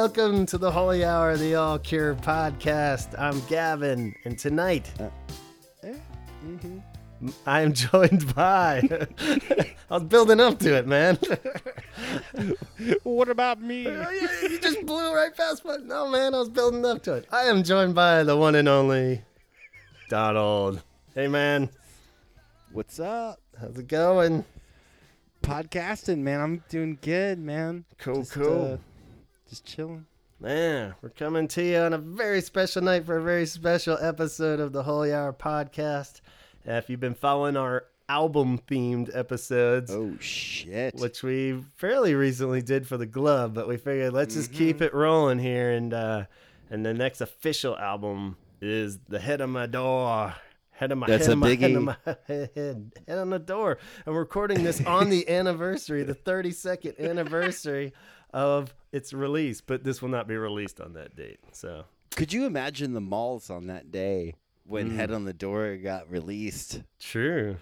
welcome to the Holy Hour, the All Cure podcast. I'm Gavin, and tonight I'm joined by... I was building up to it, man. What about me? You just blew right past my... No, man, I was building up to it. I am joined by the one and only Donald. Hey, man. What's up? How's it going? Podcasting, man. I'm doing good, man. Cool. Just chilling. Man, we're coming to you on a very special night for a very special episode of the Holy Hour podcast. If you've been following our album-themed episodes. Oh, shit. Which we fairly recently did for The Glove, but we figured let's just keep it rolling here. And the next official album is The Head On The Door. Head on the door. I'm recording this on the anniversary, the 32nd anniversary of its release, but this will not be released on that date. So, could you imagine the malls on that day when Head on the Door got released? True.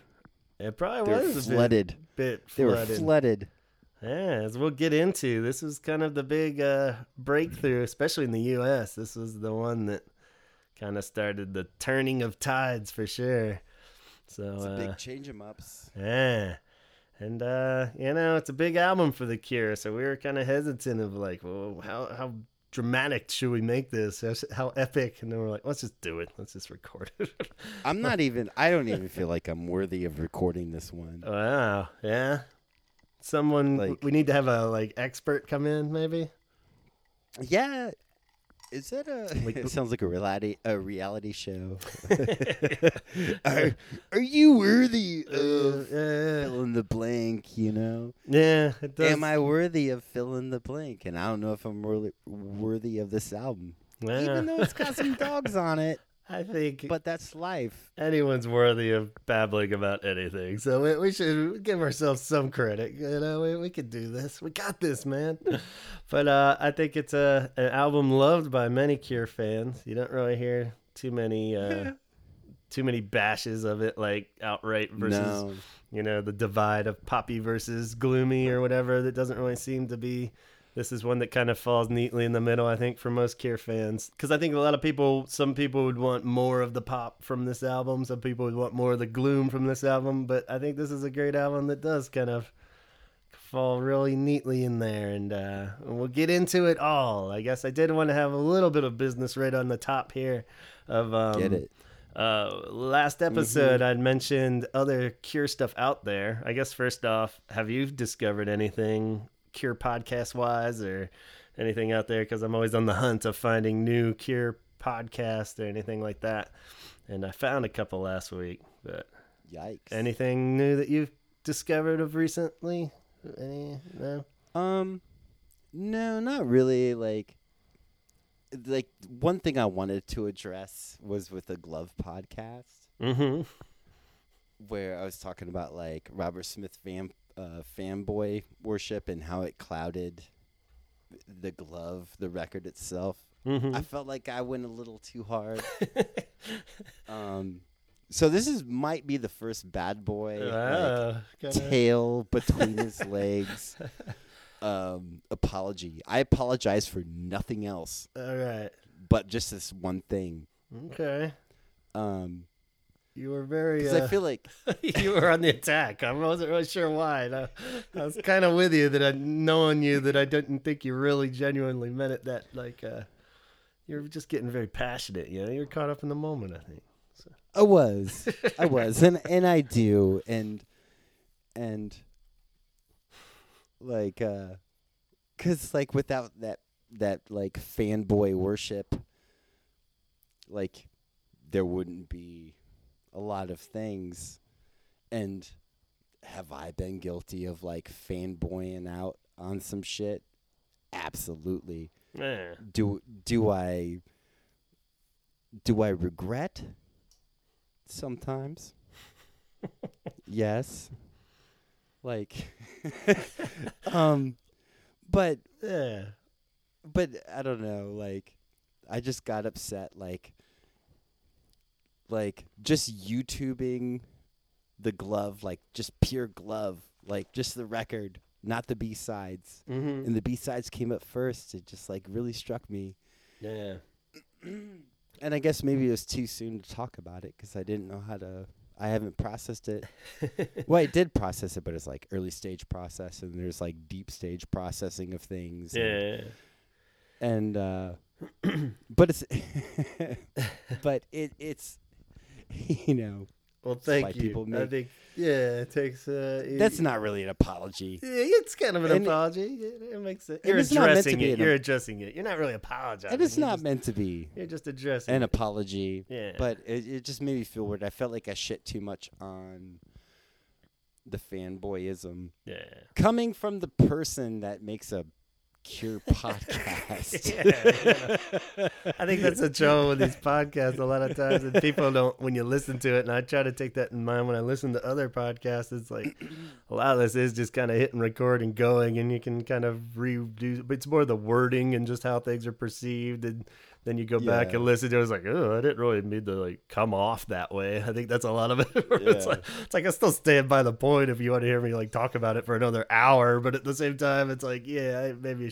It probably was flooded. They were flooded. Yeah, as we'll get into, this was kind of the big breakthrough, especially in the U.S. This was the one that kind of started the turning of tides for sure. So it's a big change 'em ups. Yeah. And, it's a big album for The Cure. So we were kind of hesitant of like, well, how dramatic should we make this? How epic? And then we're like, let's just do it. Let's just record it. I don't even feel like I'm worthy of recording this one. Wow. Yeah. Someone, like, we need to have a expert come in maybe. Yeah. Is that it sounds like a reality show. Are you worthy of filling the blank, you know? Yeah, it does. Am I worthy of filling the blank? And I don't know if I'm really worthy of this album. Yeah. Even though it's got some dogs on it. I think. But that's life. Anyone's worthy of babbling about anything. So we should give ourselves some credit. You know, we could do this. We got this, man. But I think it's an album loved by many Cure fans. You don't really hear too many bashes of it, like outright versus, the divide of poppy versus gloomy or whatever. That doesn't really seem to be. This is one that kind of falls neatly in the middle, I think, for most Cure fans. Because I think a lot of people, some people would want more of the pop from this album. Some people would want more of the gloom from this album. But I think this is a great album that does kind of fall really neatly in there. And we'll get into it all. I guess I did want to have a little bit of business right on the top here. Get it. Last episode, I'd mentioned other Cure stuff out there. I guess first off, have you discovered anything Cure podcast wise or anything out there? Because I'm always on the hunt of finding new Cure podcasts or anything like that, and I found a couple last week. But yikes, anything new that you've discovered of recently? No, not really. Like one thing I wanted to address was with the Glove podcast, where I was talking about like Robert Smith fanboy worship and how it clouded The Glove, the record itself. I felt like I went a little too hard. So this might be the first bad boy tail between his legs apology. I apologize for nothing else. All right, but just this one thing. Okay. You were very... Because I feel like... you were on the attack. I wasn't really sure why. I was kind of with you that I didn't think you really genuinely meant it. That you were just getting very passionate. You know, you were caught up in the moment, I think. So. I was. And I do. And because without that fanboy worship, there wouldn't be a lot of things. And have I been guilty of fanboying out on some shit? Absolutely. Yeah. Do I regret? Sometimes. Yes. But yeah. But I don't know, I just got upset just YouTubing The Glove, just pure Glove, just the record not the B-sides. Mm-hmm. And the B-sides came up first. It just, like, really struck me. Yeah. And I guess maybe it was too soon to talk about it because I didn't know how to. I haven't processed it. Well, I did process it, but it's like early stage process, and there's like deep stage processing of things. Yeah. And but it's but it's you know. Well, thank you. People I think it takes. That's not really an apology. It's kind of an apology. It makes it. You're addressing it. You're addressing it. You're not really apologizing. And it's not meant to be. You're just addressing an apology. Yeah. But it just made me feel weird. I felt like I shit too much on the fanboyism. Yeah. Coming from the person that makes a Cure podcast. Yeah, yeah. I think that's a trouble with these podcasts a lot of times, and people don't, when you listen to it, and I try to take that in mind when I listen to other podcasts. It's like a lot of this is just kind of hitting record and going, and you can kind of redo, but it's more the wording and just how things are perceived, and then you go back and listen to it. It's like, oh, I didn't really mean to like come off that way. I think that's a lot of it. It's like I still stand by the point if you want to hear me like talk about it for another hour, but at the same time, it's like, maybe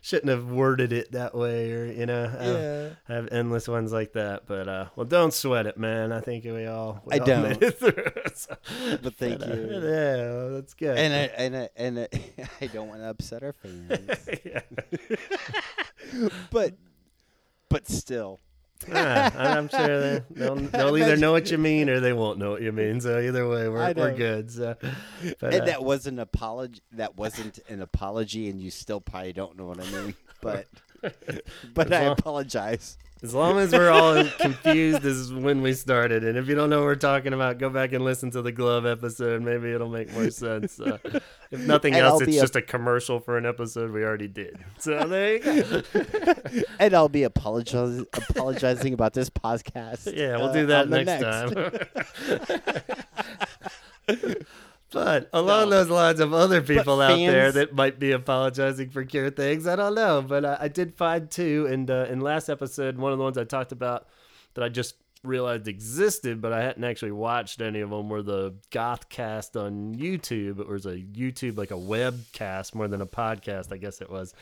shouldn't have worded it that way, or you know, I have endless ones like that. But well, don't sweat it, man. I think we all don't. Made it through. So, but thank you. Yeah, well, that's good. And I don't want to upset our fans. But still, I'm sure they'll either know what you mean or they won't know what you mean. So either way, we're good. So, but, and that was an apology. That wasn't an apology, and you still probably don't know what I mean. But I apologize. As long as we're all confused, this is when we started. And if you don't know what we're talking about, go back and listen to the Glove episode. Maybe it'll make more sense. If nothing else, it's just a commercial for an episode we already did. So there you go. And I'll be apologizing about this podcast. Yeah, we'll do that next time. But along those lines of other people out there that might be apologizing for Cure things, I don't know. But I did find two, and in last episode, one of the ones I talked about that I just realized existed, but I hadn't actually watched any of them, were the Gothcast on YouTube. It was a YouTube, like a webcast more than a podcast, I guess it was.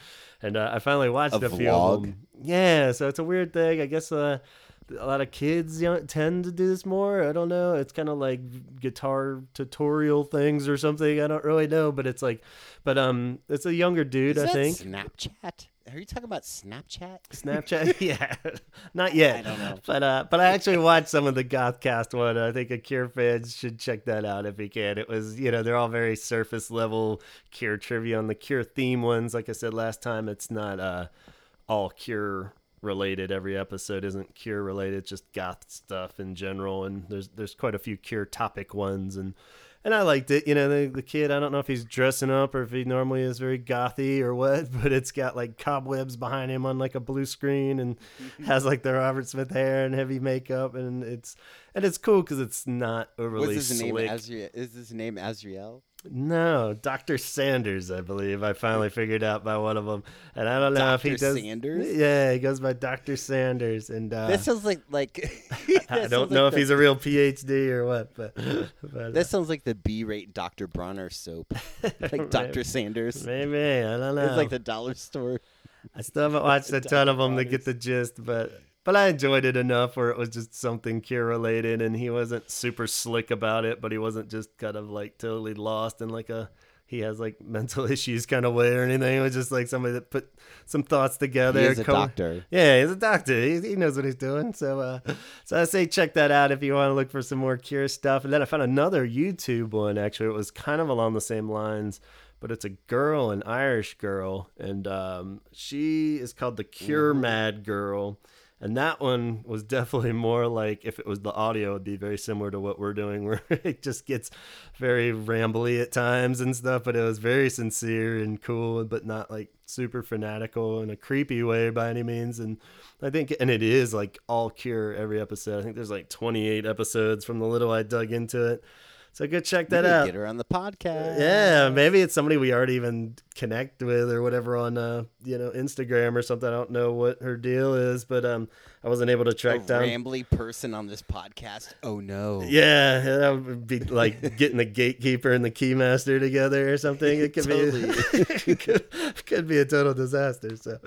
And I finally watched a few of them. Yeah, so it's a weird thing. I guess... a lot of kids tend to do this more. I don't know. It's kind of like guitar tutorial things or something. I don't really know, but it's like, it's a younger dude. Is that I think Snapchat. Are you talking about Snapchat? Snapchat? Yeah. Not yet. I don't know. But I actually watched some of the Gothcast one. I think a Cure fan should check that out if he can. It was, they're all very surface level Cure trivia on the Cure theme ones. Like I said last time, it's not all Cure related. Every episode isn't Cure related. It's just goth stuff in general, and there's quite a few Cure topic ones, and I liked it. The kid, I don't know if he's dressing up or if he normally is very gothy or what, but it's got like cobwebs behind him on like a blue screen, and has like the Robert Smith hair and heavy makeup, and it's cool because it's not overly slick. Is his name Azriel? No, Dr. Sanders, I believe. I finally figured out by one of them, and I don't know if he does. Dr. Sanders? Yeah, he goes by Dr. Sanders, and that sounds like I don't know if he's a real PhD or what, but that sounds like the B-rate Dr. Bronner soap, like Dr. Sanders. Maybe, I don't know. It's like the dollar store. I still haven't watched a ton of them to get the gist, But I enjoyed it enough where it was just something Cure related, and he wasn't super slick about it, but he wasn't just kind of like totally lost in like he has like mental issues kind of way or anything. It was just like somebody that put some thoughts together. He's a doctor. Yeah, he's a doctor. He knows what he's doing. So I say check that out if you want to look for some more Cure stuff. And then I found another YouTube one, actually. It was kind of along the same lines, but it's a girl, an Irish girl, and she is called the Cure Mad Girl. And that one was definitely more like, if it was the audio, it would be very similar to what we're doing, where it just gets very rambly at times and stuff. But it was very sincere and cool, but not like super fanatical in a creepy way by any means. And I think, and it is like all Cure every episode. I think there's like 28 episodes from the little I dug into it. So go check that out. Get her on the podcast. Yeah, maybe it's somebody we already even connect with or whatever on Instagram or something. I don't know what her deal is, but I wasn't able to track down a rambly person on this podcast. Oh no. Yeah, that would be like getting the gatekeeper and the keymaster together or something. It could could be a total disaster. So,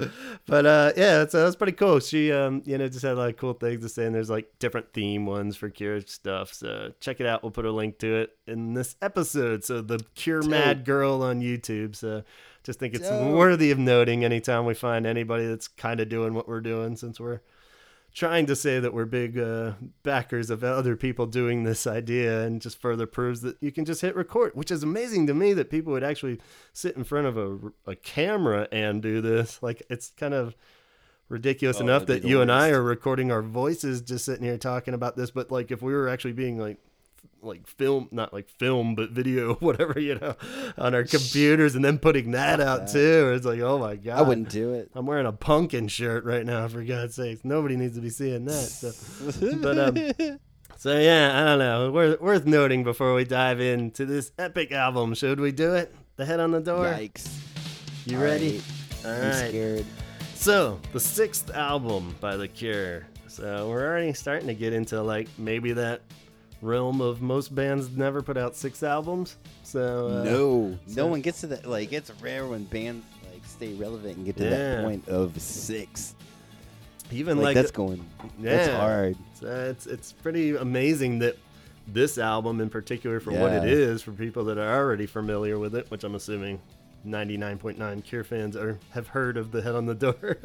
but yeah, that's pretty cool. She just had a lot of cool things to say, and there's like different theme ones for Cure stuff. So check it out. We'll put a link to it in this episode. So the Cure Mad Girl on YouTube. So just think it's worthy of noting anytime we find anybody that's kind of doing what we're doing, since we're trying to say that we're big backers of other people doing this idea, and just further proves that you can just hit record, which is amazing to me that people would actually sit in front of a camera and do this. Like, it's kind of ridiculous enough that you and I are recording our voices just sitting here talking about this. But like, if we were actually being like film, not like film, but video, whatever, on our computers, and then putting that out too. It's like, oh my God, I wouldn't do it. I'm wearing a pumpkin shirt right now, for God's sakes. Nobody needs to be seeing that. So, so yeah, I don't know. Worth noting before we dive into this epic album. Should we do it? The Head on the Door. Yikes. You ready? All right. I'm scared. So the sixth album by The Cure. So we're already starting to get into like maybe that realm of most bands never put out six albums, so no one gets to that. Like, it's rare when bands like stay relevant and get to that point of six. Even like that's going that's hard. So it's pretty amazing that this album in particular, for what it is, for people that are already familiar with it, which I'm assuming 99.9 Cure fans have heard of The Head on the Door.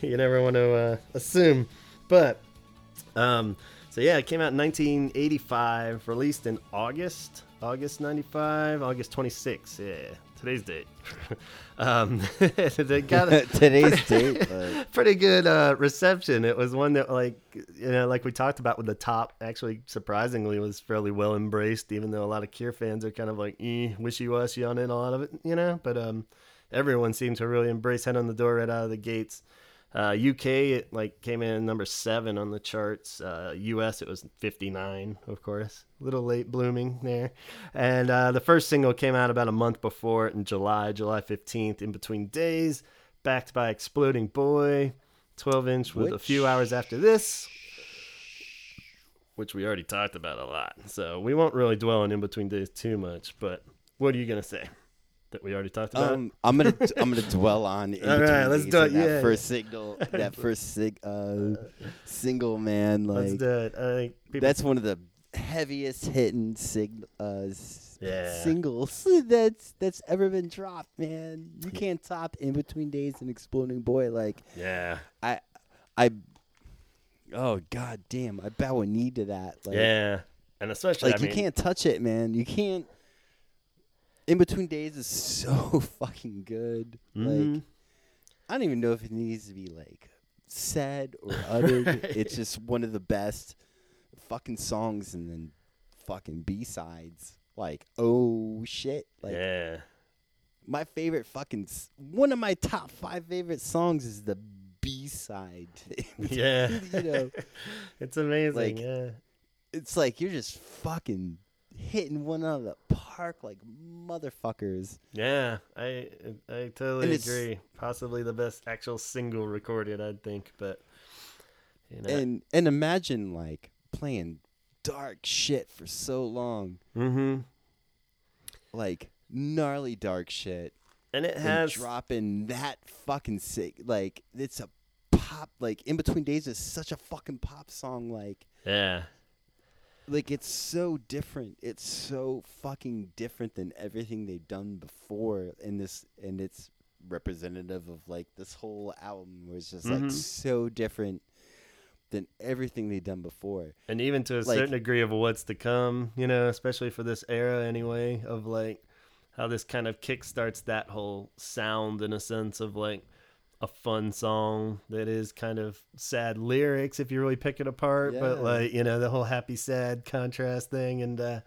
You never want to assume, but so yeah, it came out in 1985, released in August 26. Yeah, today's date. They got today's date. Pretty good reception. It was one that, like, like we talked about with the top, actually surprisingly was fairly well embraced, even though a lot of Cure fans are kind of like wishy-washy on it, a lot of it, But everyone seemed to really embrace Head on the Door right out of the gates. UK, it like came in number 7 on the charts. US, it was 59, of course. A little late blooming there. And the first single came out about a month before it in July 15th, Inbetween Days, backed by Exploding Boy. 12-inch was a few hours after this, which we already talked about a lot. So we won't really dwell on Inbetween Days too much, but what are you going to say that we already talked about? I'm gonna dwell on it. All right, let's do it. That first single, man. Like, let's do it. That's one of the heaviest hitting singles that's ever been dropped, man. You can't top Inbetween Days and Exploding Boy. Like, oh god damn, I bow a knee to that. Like, and especially like you can't touch it, man. You can't. Inbetween Days is so fucking good. Mm-hmm. Like, I don't even know if it needs to be like said or uttered. Right. It's just one of the best fucking songs, and then fucking B-sides. Like, oh shit. Like, my favorite fucking one of my top 5 favorite songs is the B-side. It's amazing. Like, it's like you're just fucking hitting one out of the park like motherfuckers. Yeah, I totally agree. Possibly the best actual single recorded, I'd think. But and imagine like playing dark shit for so long. Mm-hmm. Like gnarly dark shit. And it has dropping that fucking sick. Like, it's a pop. Like, Inbetween Days is such a fucking pop song. Like, yeah. Like, it's so different. It's so fucking different than everything they've done before in this, and it's representative of like this whole album was just like so different than everything they've done before. And even to a certain degree of what's to come, especially for this era anyway, of like how this kind of kickstarts that whole sound in a sense of like a fun song that is kind of sad lyrics if you really pick it apart, but like, the whole happy, sad contrast thing. And,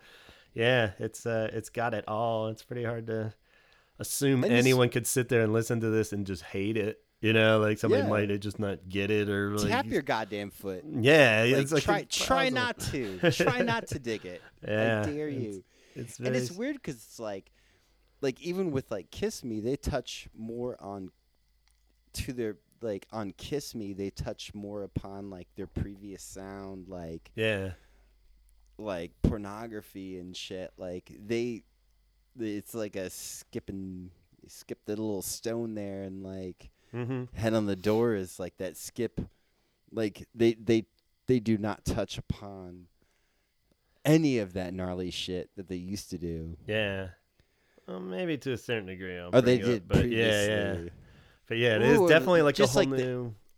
it's got it all. It's pretty hard to assume anyone could sit there and listen to this and just hate it. Like somebody might just not get it, or like, tap your goddamn foot. Yeah. Like, it's like try not to dig it. Yeah, I dare you. It's very, and it's weird because it's like even with like Kiss Me, they touch more on to their like on Kiss Me, they touch more upon like their previous sound, like yeah, like Pornography and shit. Like it's like a skip the little stone there, and like Head on the Door is like that skip. Like they do not touch upon any of that gnarly shit that they used to do. Yeah. Well, maybe to a certain degree. They did, but previously. Yeah. But yeah, it is definitely like a whole like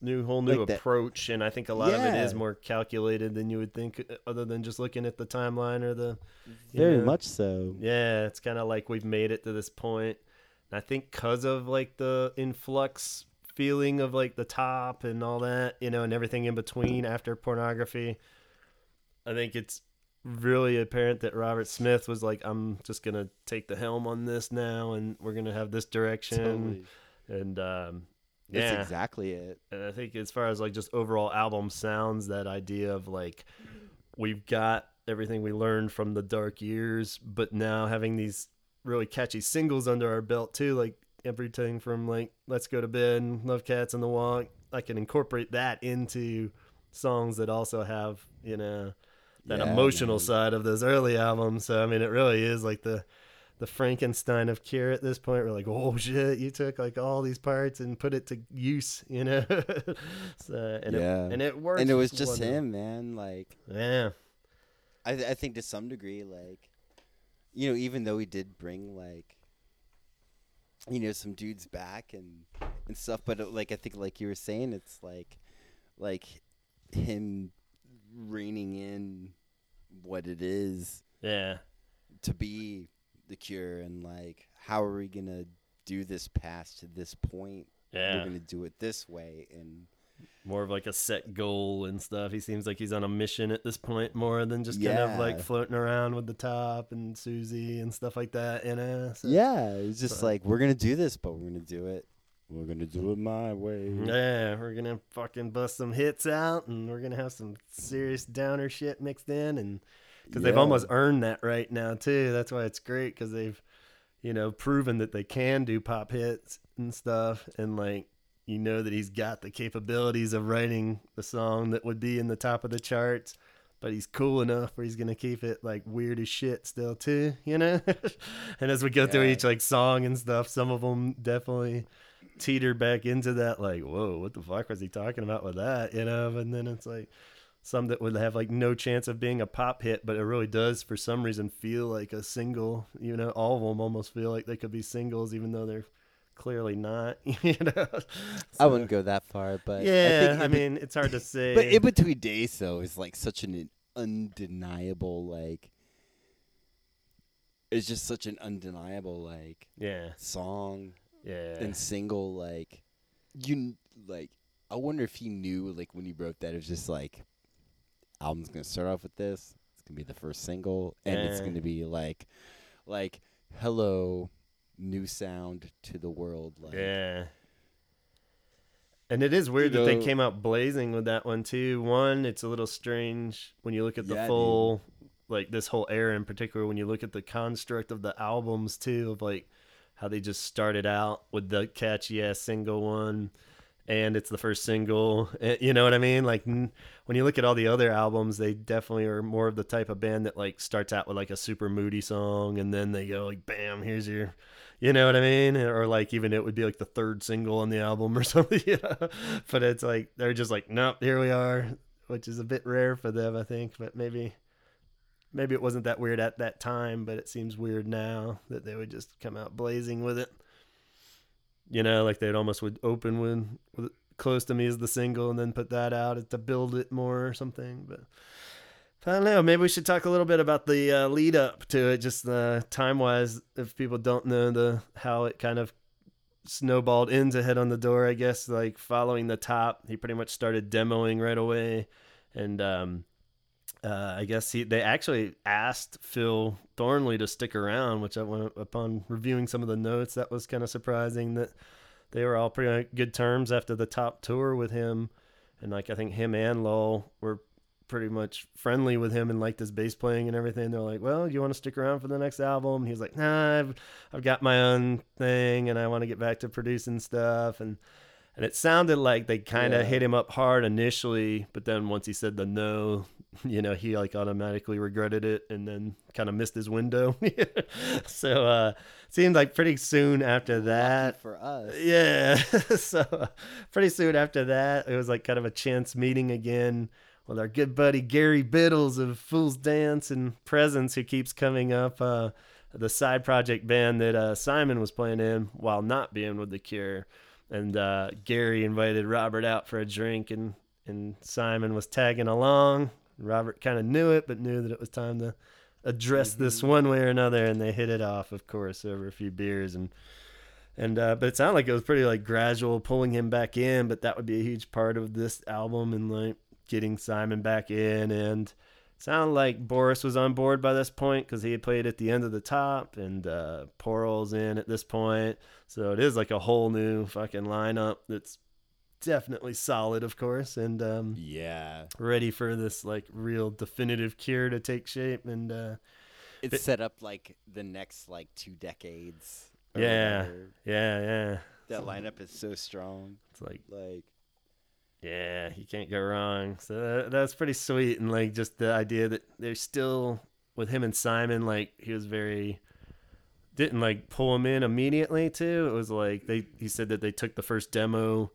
new like approach, and I think a lot of it is more calculated than you would think, other than just looking at the timeline or the. Very much so. Yeah, it's kind of like we've made it to this point, and I think because of like the influx feeling of like the top and all that, you know, and everything in between after Pornography, I think it's really apparent that Robert Smith was like, I'm just gonna take the helm on this now, and we're gonna have this direction. Totally. And that's exactly it. And I think as far as like just overall album sounds, that idea of like we've got everything we learned from the dark years, but now having these really catchy singles under our belt too, like everything from like Let's Go to Bed, Love Cats, and The Walk, I can incorporate that into songs that also have, you know, that emotional side of those early albums. So I mean, it really is like the Frankenstein of Cure at this point. We're like, oh shit, you took like all these parts and put it to use, you know. So it worked. And it was just him, man. Like I think to some degree, like, you know, even though he did bring like, you know, some dudes back and stuff, but it, like I think like you were saying, it's like him reining in what it is to be the Cure, and like how are we gonna do this past this point, we're gonna do it this way, and more of like a set goal and stuff. He seems like he's on a mission at this point more than just kind of like floating around with the top and Susie and stuff like that, you know. So, it's just like we're gonna do this, but we're going to do it my way. Yeah, we're going to fucking bust some hits out, and we're going to have some serious downer shit mixed in. And because they've almost earned that right now, too. That's why it's great, because they've, you know, proven that they can do pop hits and stuff. And, like, you know that he's got the capabilities of writing the song that would be in the top of the charts, but he's cool enough where he's going to keep it like weird as shit still, too, you know? And as we go through each like song and stuff, some of them definitely teeter back into that, like, whoa, what the fuck was he talking about with that, you know? And then it's like some that would have like no chance of being a pop hit, but it really does for some reason feel like a single, you know. All of them almost feel like they could be singles, even though they're clearly not, you know. So, I wouldn't go that far, but I mean it's hard to say. But In Between Days though is like such an undeniable, like, it's just such an undeniable, like, song. Yeah. And single, like, you, like, I wonder if he knew, like, when he wrote that, it was just like, album's gonna start off with this. It's gonna be the first single, and it's gonna be like, hello, new sound to the world. Like, and it is weird that they came out blazing with that one too. One, it's a little strange when you look at the full, like, this whole era in particular. When you look at the construct of the albums too, of like, how they just started out with the catchy ass single one, and it's the first single, you know what I mean? Like, when you look at all the other albums, they definitely are more of the type of band that like starts out with like a super moody song, and then they go like, bam, here's your, you know what I mean? Or like, even it would be like the third single on the album or something, you know? But it's like, they're just like, nope, here we are, which is a bit rare for them, I think. But Maybe it wasn't that weird at that time, but it seems weird now that they would just come out blazing with it. You know, like they'd almost would open with Close to Me as the single, and then put that out to build it more or something. But I don't know. Maybe we should talk a little bit about the lead up to it, just time-wise, if people don't know how it kind of snowballed into Head on the Door, I guess. Like, following the top, he pretty much started demoing right away, and I guess they actually asked Phil Thornley to stick around, which I went upon reviewing some of the notes. That was kind of surprising that they were all pretty good terms after the top tour with him. And like, I think him and Lowell were pretty much friendly with him and liked his bass playing and everything. They're like, well, you want to stick around for the next album? And he's like, nah, I've got my own thing and I want to get back to producing stuff. And it sounded like they kind of hit him up hard initially, but then once he said the no, you know, he like automatically regretted it and then kind of missed his window. So seemed like pretty soon after that. Lucky for us. Yeah. So pretty soon after that, it was like kind of a chance meeting again with our good buddy Gary Biddles of Fool's Dance and Presence, who keeps coming up, the side project band that Simon was playing in while not being with The Cure. And Gary invited Robert out for a drink, and Simon was tagging along. Robert kind of knew it, but knew that it was time to address this one way or another, and they hit it off, of course, over a few beers. And but it sounded like it was pretty like gradual pulling him back in, but that would be a huge part of this album and like getting Simon back in. And it sounded like Boris was on board by this point because he had played at the end of the top, and Porl's in at this point. So it is like a whole new fucking lineup that's definitely solid, of course, and ready for this like real definitive Cure to take shape. And it's set up like the next like 2 decades. Yeah. That lineup is so strong. It's like. Yeah, you can't go wrong. So that's pretty sweet. And like just the idea that they're still with him and Simon, like he was very, didn't like pull him in immediately too. It was like he said that they took the first demo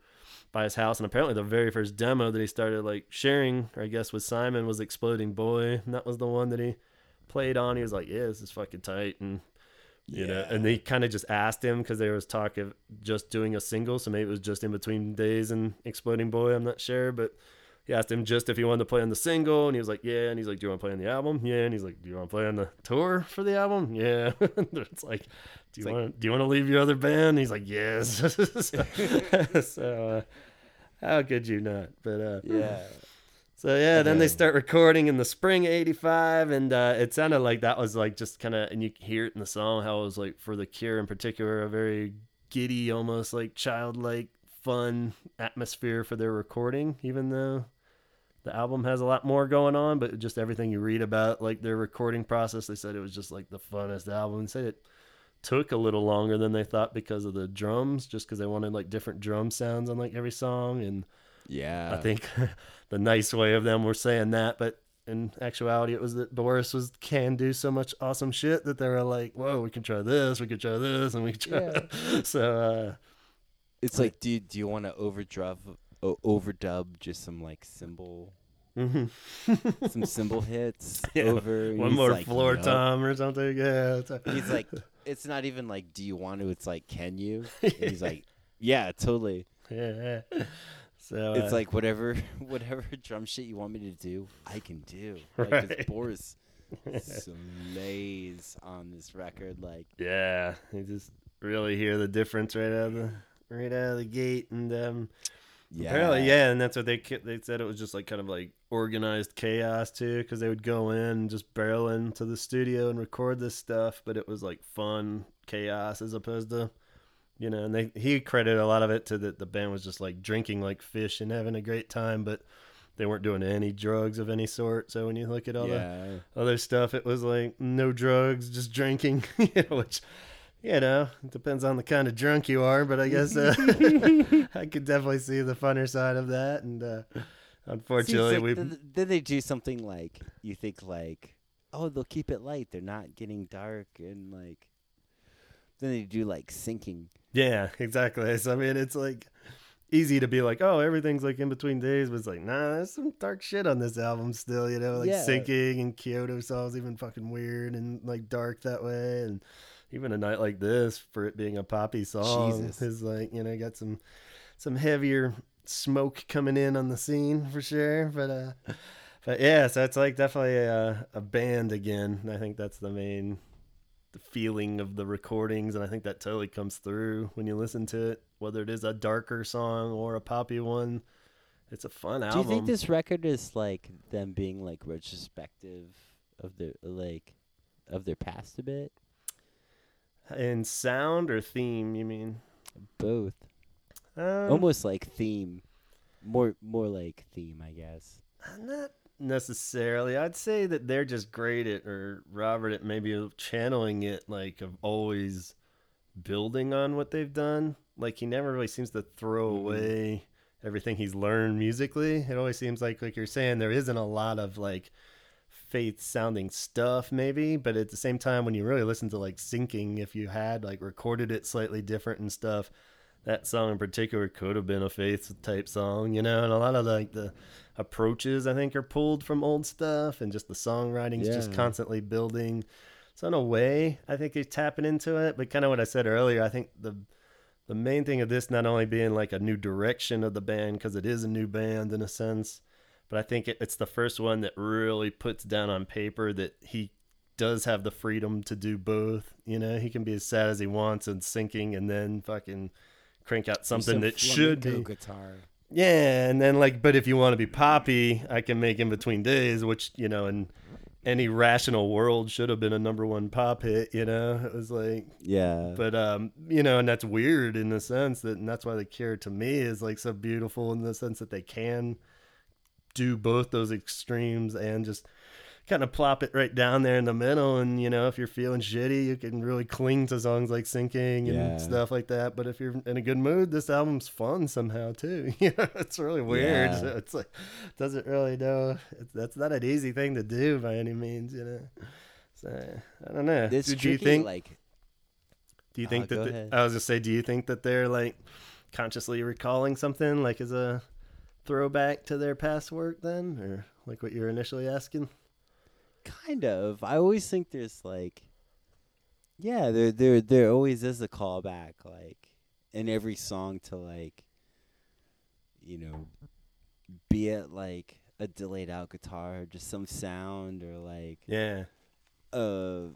by his house, and apparently the very first demo that he started like sharing, or I guess with Simon, was Exploding Boy. And that was the one that he played on. He was like, yeah, this is fucking tight. And you know, and they kind of just asked him because there was talk of just doing a single, so maybe it was just In Between Days and Exploding Boy, I'm not sure, but he asked him just if he wanted to play on the single, and he was like, yeah, and he's like, do you want to play on the album? Yeah, and he's like, do you want to play on the tour for the album? Yeah. It's like, do you want to leave your other band? And he's like, yes. So how could you not? But yeah. So, yeah, then they start recording in the spring '85, and it sounded like that was, like, just kind of, and you hear it in the song, how it was, like, for The Cure in particular, a very giddy, almost, like, childlike, fun atmosphere for their recording, even though the album has a lot more going on, but just everything you read about, like, their recording process, they said it was just, like, the funnest album. They said it took a little longer than they thought because of the drums, just because they wanted, like, different drum sounds on, like, every song, and... Yeah, I think the nice way of them were saying that, but in actuality, it was that Boris can do so much awesome shit that they were like, "Whoa, we can try this, and we can try." Yeah. So it's like, dude, do you want to overdub just some like cymbal, some cymbal hits over one more floor tom or something? Yeah, he's like, it's not even like, do you want to? It's like, can you? And he's like, yeah, totally. Yeah. So, it's like whatever drum shit you want me to do, I can do. Like Boris slays on this record, like yeah, you just really hear the difference right out of the gate, and apparently and that's what they said. It was just like kind of like organized chaos too, because they would go in and just barrel into the studio and record this stuff, but it was like fun chaos as opposed to. You know, and he credited a lot of it to the band was just like drinking like fish and having a great time, but they weren't doing any drugs of any sort. So when you look at all the other stuff, it was like no drugs, just drinking, which, you know, depends on the kind of drunk you are. But I guess I could definitely see the funner side of that. And unfortunately, like then they do something like you think like, oh, they'll keep it light. They're not getting dark and like. Then they do like Sinking. Yeah, exactly. So I mean, it's like easy to be like, oh, everything's like In Between Days, but it's like, nah, there's some dark shit on this album still, you know, like Sinking and Kyoto Saw's even fucking weird and like dark that way. And even A Night Like This, for it being a poppy song, is like, you know, got some heavier smoke coming in on the scene for sure. But yeah, so it's like definitely a band again. And I think that's the main feeling of the recordings, and I think that totally comes through when you listen to it, whether it is a darker song or a poppy one. It's a fun album. Do you think this record is like them being like retrospective of their past a bit? In sound or theme, you mean? Both. Almost like theme. More like theme, I guess. I'm not necessarily. I'd say that they're just great at, or Robert at maybe channeling it, like, of always building on what they've done. Like, he never really seems to throw away everything he's learned musically. It always seems like you're saying, there isn't a lot of, like, Faith-sounding stuff, maybe. But at the same time, when you really listen to, like, Sinking, if you had, like, recorded it slightly different and stuff, that song in particular could have been a Faith-type song, you know? And a lot of, like, the approaches, I think, are pulled from old stuff, and just the songwriting's just constantly building. So in a way, I think he's tapping into it. But kind of what I said earlier, I think the main thing of this not only being like a new direction of the band, because it is a new band in a sense, but I think it's the first one that really puts down on paper that he does have the freedom to do both. You know, he can be as sad as he wants and Sinking, and then fucking crank out something that should be guitar. Yeah, and then like, but if you want to be poppy, I can make Inbetween Days, which, you know, in any rational world should have been a #1 pop hit. You know, it was like, yeah, but you know, and that's weird in the sense that, and that's why The Cure to me is like so beautiful in the sense that they can do both those extremes and just kind of plop it right down there in the middle. And, you know, if you're feeling shitty, you can really cling to songs like Sinking and stuff like that. But if you're in a good mood, this album's fun somehow too. You know, it's really weird. So it's like, doesn't really know. That's not an easy thing to do by any means, you know? So I don't know. Do you think that they're like consciously recalling something, like as a throwback to their past work then, or like what you're initially asking? Kind of. I always think there's like, yeah, there always is a callback, like in every song to, like, you know, be it like a delayed out guitar, just some sound, or like a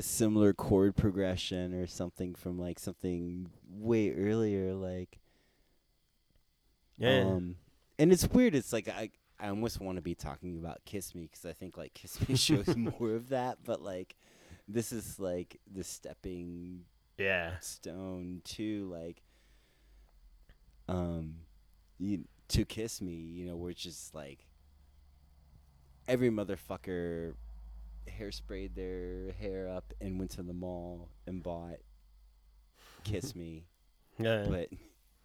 similar chord progression or something from like something way earlier, like and it's weird. It's like I almost want to be talking about Kiss Me, because I think like Kiss Me shows more of that, but like this is like the stepping stone to like to Kiss Me, you know, which is like every motherfucker hairsprayed their hair up and went to the mall and bought Kiss Me. Yeah. But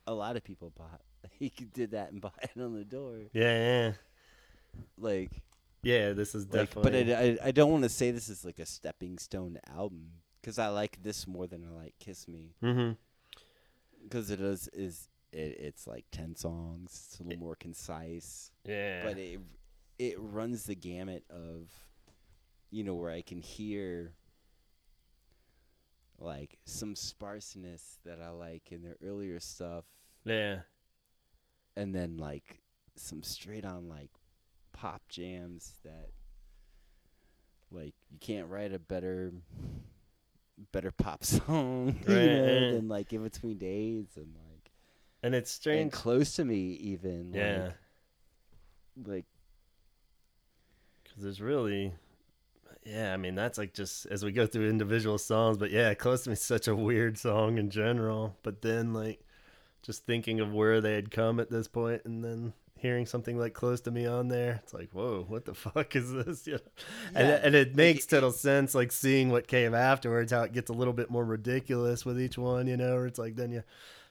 a lot of people bought. He did that and bought it on the door. Yeah. Like, yeah, this is like, definitely. But I don't want to say this is like a stepping stone album, because I like this more than I like Kiss Me. Mm-hmm. Because it's like 10 songs. It's a little more concise. Yeah. But it runs the gamut of, you know, where I can hear like some sparseness that I like in their earlier stuff. Yeah. And then like some straight on like pop jams that like you can't write a better pop song than like Inbetween Days, and like, and it's strange and close to me even. Yeah. Like, because there's really, I mean, that's like just as we go through individual songs, but yeah, Close to Me is such a weird song in general, but then like, just thinking of where they had come at this point, and then hearing something like Close to Me on there, it's like, whoa, what the fuck is this? You know? Yeah. And it makes total sense, like seeing what came afterwards, how it gets a little bit more ridiculous with each one, you know, or it's like, then you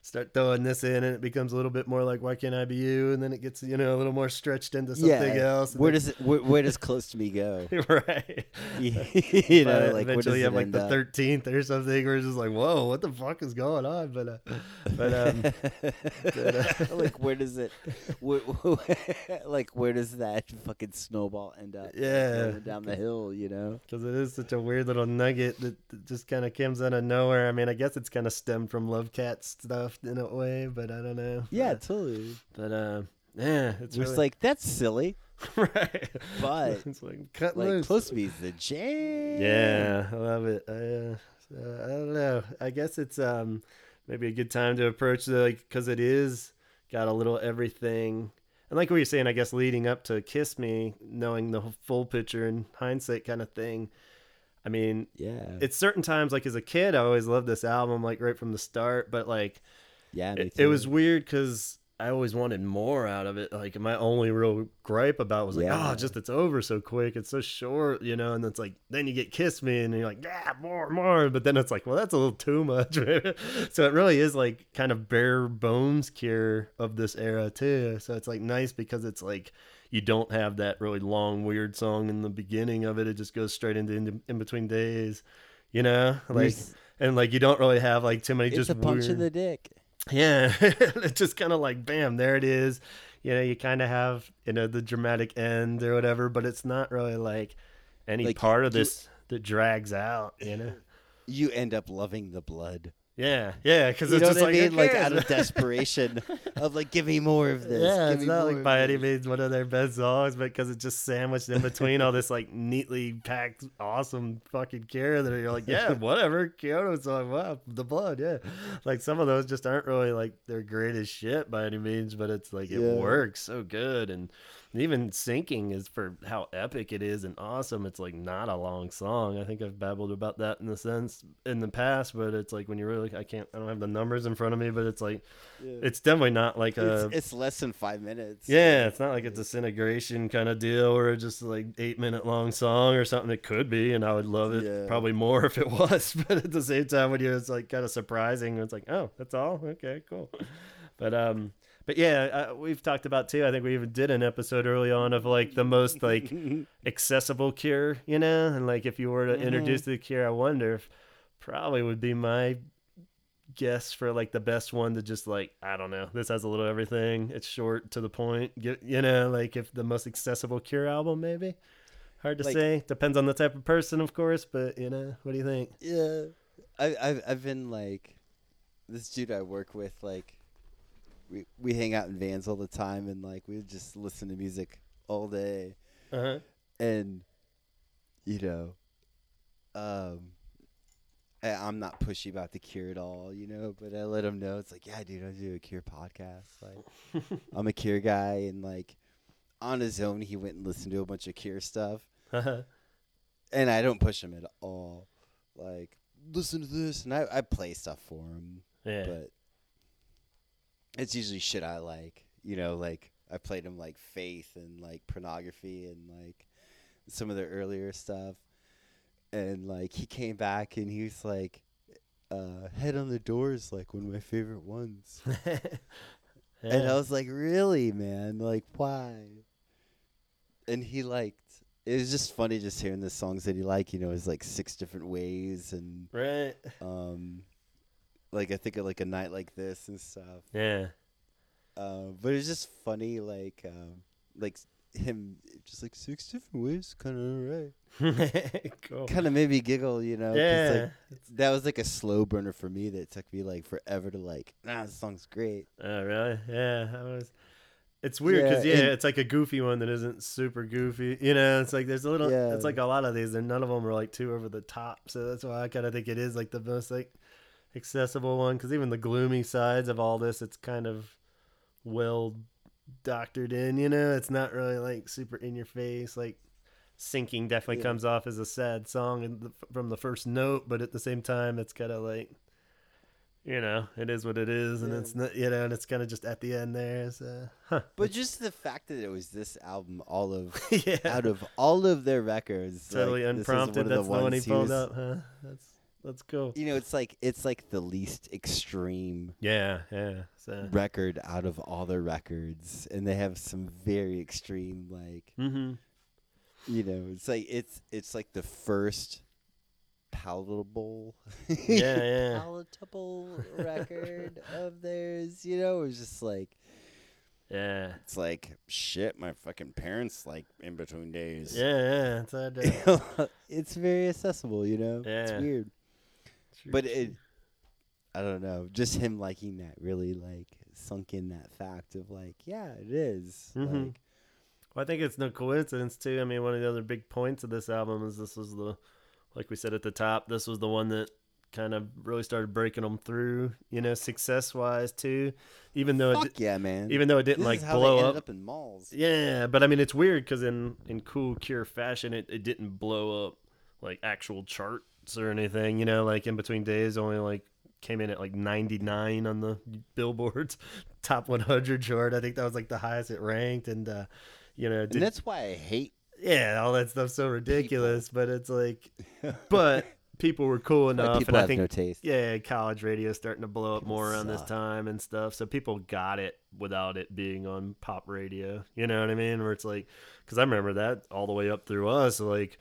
start throwing this in and it becomes a little bit more like, Why Can't I Be You? And then it gets, you know, a little more stretched into something else. And where does Close to Me go? Right. You know, like, eventually you have like the 13th or something where it's just like, whoa, what the fuck is going on? Like, where does it, like, where does that fucking snowball end up? Yeah. Down the hill, you know? Because it is such a weird little nugget that just kind of comes out of nowhere. I mean, I guess it's kind of stemmed from Love Cats stuff in a way, but I don't know. Yeah, totally. But it's just really... like, that's silly. Right. But it's like, cut like loose. Close to Me's the jam. Yeah, I love it. I don't know. I guess it's maybe a good time to approach the, like, because it is got a little everything. And like what you're saying, I guess leading up to Kiss Me, knowing the full picture in hindsight kind of thing. I mean, it's certain times, like as a kid, I always loved this album, like right from the start, but like, it was weird because I always wanted more out of it. Like, my only real gripe about it was like, yeah. Just it's over so quick. It's so short, you know? And it's like, then you get Kiss Me and you're like, yeah, more. But then it's like, well, that's a little too much. So it really is like kind of bare bones Cure of this era too. So it's like nice because it's like, you don't have that really long, weird song in the beginning of it. It just goes straight into Inbetween Days, you know? Like, and like, you don't really have like too many, it's just a punch in the dick. Yeah, it's just kind of like, bam, there it is. You know, you kind of have, you know, the dramatic end or whatever, but it's not really like any like part of this that drags out, you know? You end up loving the blood. Yeah, because it's just like, I mean? Like out of desperation of like, give me more of this. Yeah, it's not like by any means one of their best songs, but because it's just sandwiched in between all this like neatly packed, awesome fucking Cure that you're like, yeah, whatever, Kyoto song, wow, the blood, yeah. Like some of those just aren't really like their greatest shit by any means, but it's like it works so good. And even Sinking is, for how epic it is and awesome, it's like not a long song. I think I've babbled about that in the past, but it's like when you really, I don't have the numbers in front of me, but it's like, it's definitely not like it's less than 5 minutes. Yeah. It's not like a Disintegration kind of deal or just like 8 minute long song or something. It could be, and I would love it probably more if it was, but at the same time when it's like kind of surprising, it's like, oh, that's all. Okay, cool. But yeah, we've talked about too, I think we even did an episode early on of like the most like accessible Cure, you know? And like, if you were to introduce the Cure, I wonder if probably would be my guess for like the best one to just like, I don't know, this has a little everything. It's short, to the point, you know, like if the most accessible Cure album, maybe. Hard to like, say. Depends on the type of person, of course, but you know, what do you think? Yeah. I've been like, this dude I work with, like, we hang out in vans all the time, and like we would just listen to music all day. And you know, I'm not pushy about the Cure at all, you know, but I let him know, it's like, yeah, dude, I do a Cure podcast. Like, I'm a Cure guy, and like on his own, he went and listened to a bunch of Cure stuff. And I don't push him at all. Like, listen to this, and I play stuff for him. Yeah. But it's usually shit I like, you know, like I played him like Faith and like Pornography and like some of their earlier stuff. And like he came back and he was like, Head on the Door is like one of my favorite ones. And I was like, really, man? Like, why? And he liked, it was just funny just hearing the songs that he liked, you know, it's like 6 different ways and like I think of like A Night Like This and stuff. Yeah. But it's just funny, like him just like 6 different ways, kind of alright. Cool. Kind of made me giggle, you know. Yeah. Like, that was like a slow burner for me that took me like forever to like. Nah, this song's great. Oh really? Yeah. It's weird because it's like a goofy one that isn't super goofy. You know, it's like there's a little. It's like a lot of these, and none of them are like too over the top. So that's why I kind of think it is like the most like accessible one, because even the gloomy sides of all this, it's kind of well doctored in, you know. It's not really like super in your face. Like Sinking definitely comes off as a sad song from the first note, but at the same time it's kind of like, you know, it is what it is, and it's not, you know, and it's kind of just at the end there. So but just the fact that it was this album, all of out of all of their records, totally like, unprompted, that's the one he pulled up, huh? That's cool. You know, it's like the least extreme so. Record out of all their records, and they have some very extreme, like you know, it's like it's like the first palatable palatable record of theirs, you know. It's just like it's like, shit, my fucking parents like Inbetween Days. It's hard to... It's very accessible, you know. It's weird. But it, I don't know, just him liking that really, like, sunk in that fact of, like, yeah, it is. Like, well, I think it's no coincidence, too. I mean, one of the other big points of this album is this was the, like we said at the top, this was the one that kind of really started breaking them through, you know, success-wise, too. Even though even though it didn't, like, blow up. Ended up in malls. Yeah, but, I mean, it's weird because in cool Cure fashion, it didn't blow up, like, actual chart or anything, you know, like Inbetween Days only like came in at like 99 on the Billboard's top 100 chart. I think that was like the highest it ranked. And, and that's why I hate. Yeah. All that stuff's so ridiculous, people. But it's like, but people were cool enough. People and have I think, no taste. Yeah. College radio starting to blow up people more around this time and stuff. So people got it without it being on pop radio. You know what I mean? Where it's like, cause I remember that all the way up through us, like,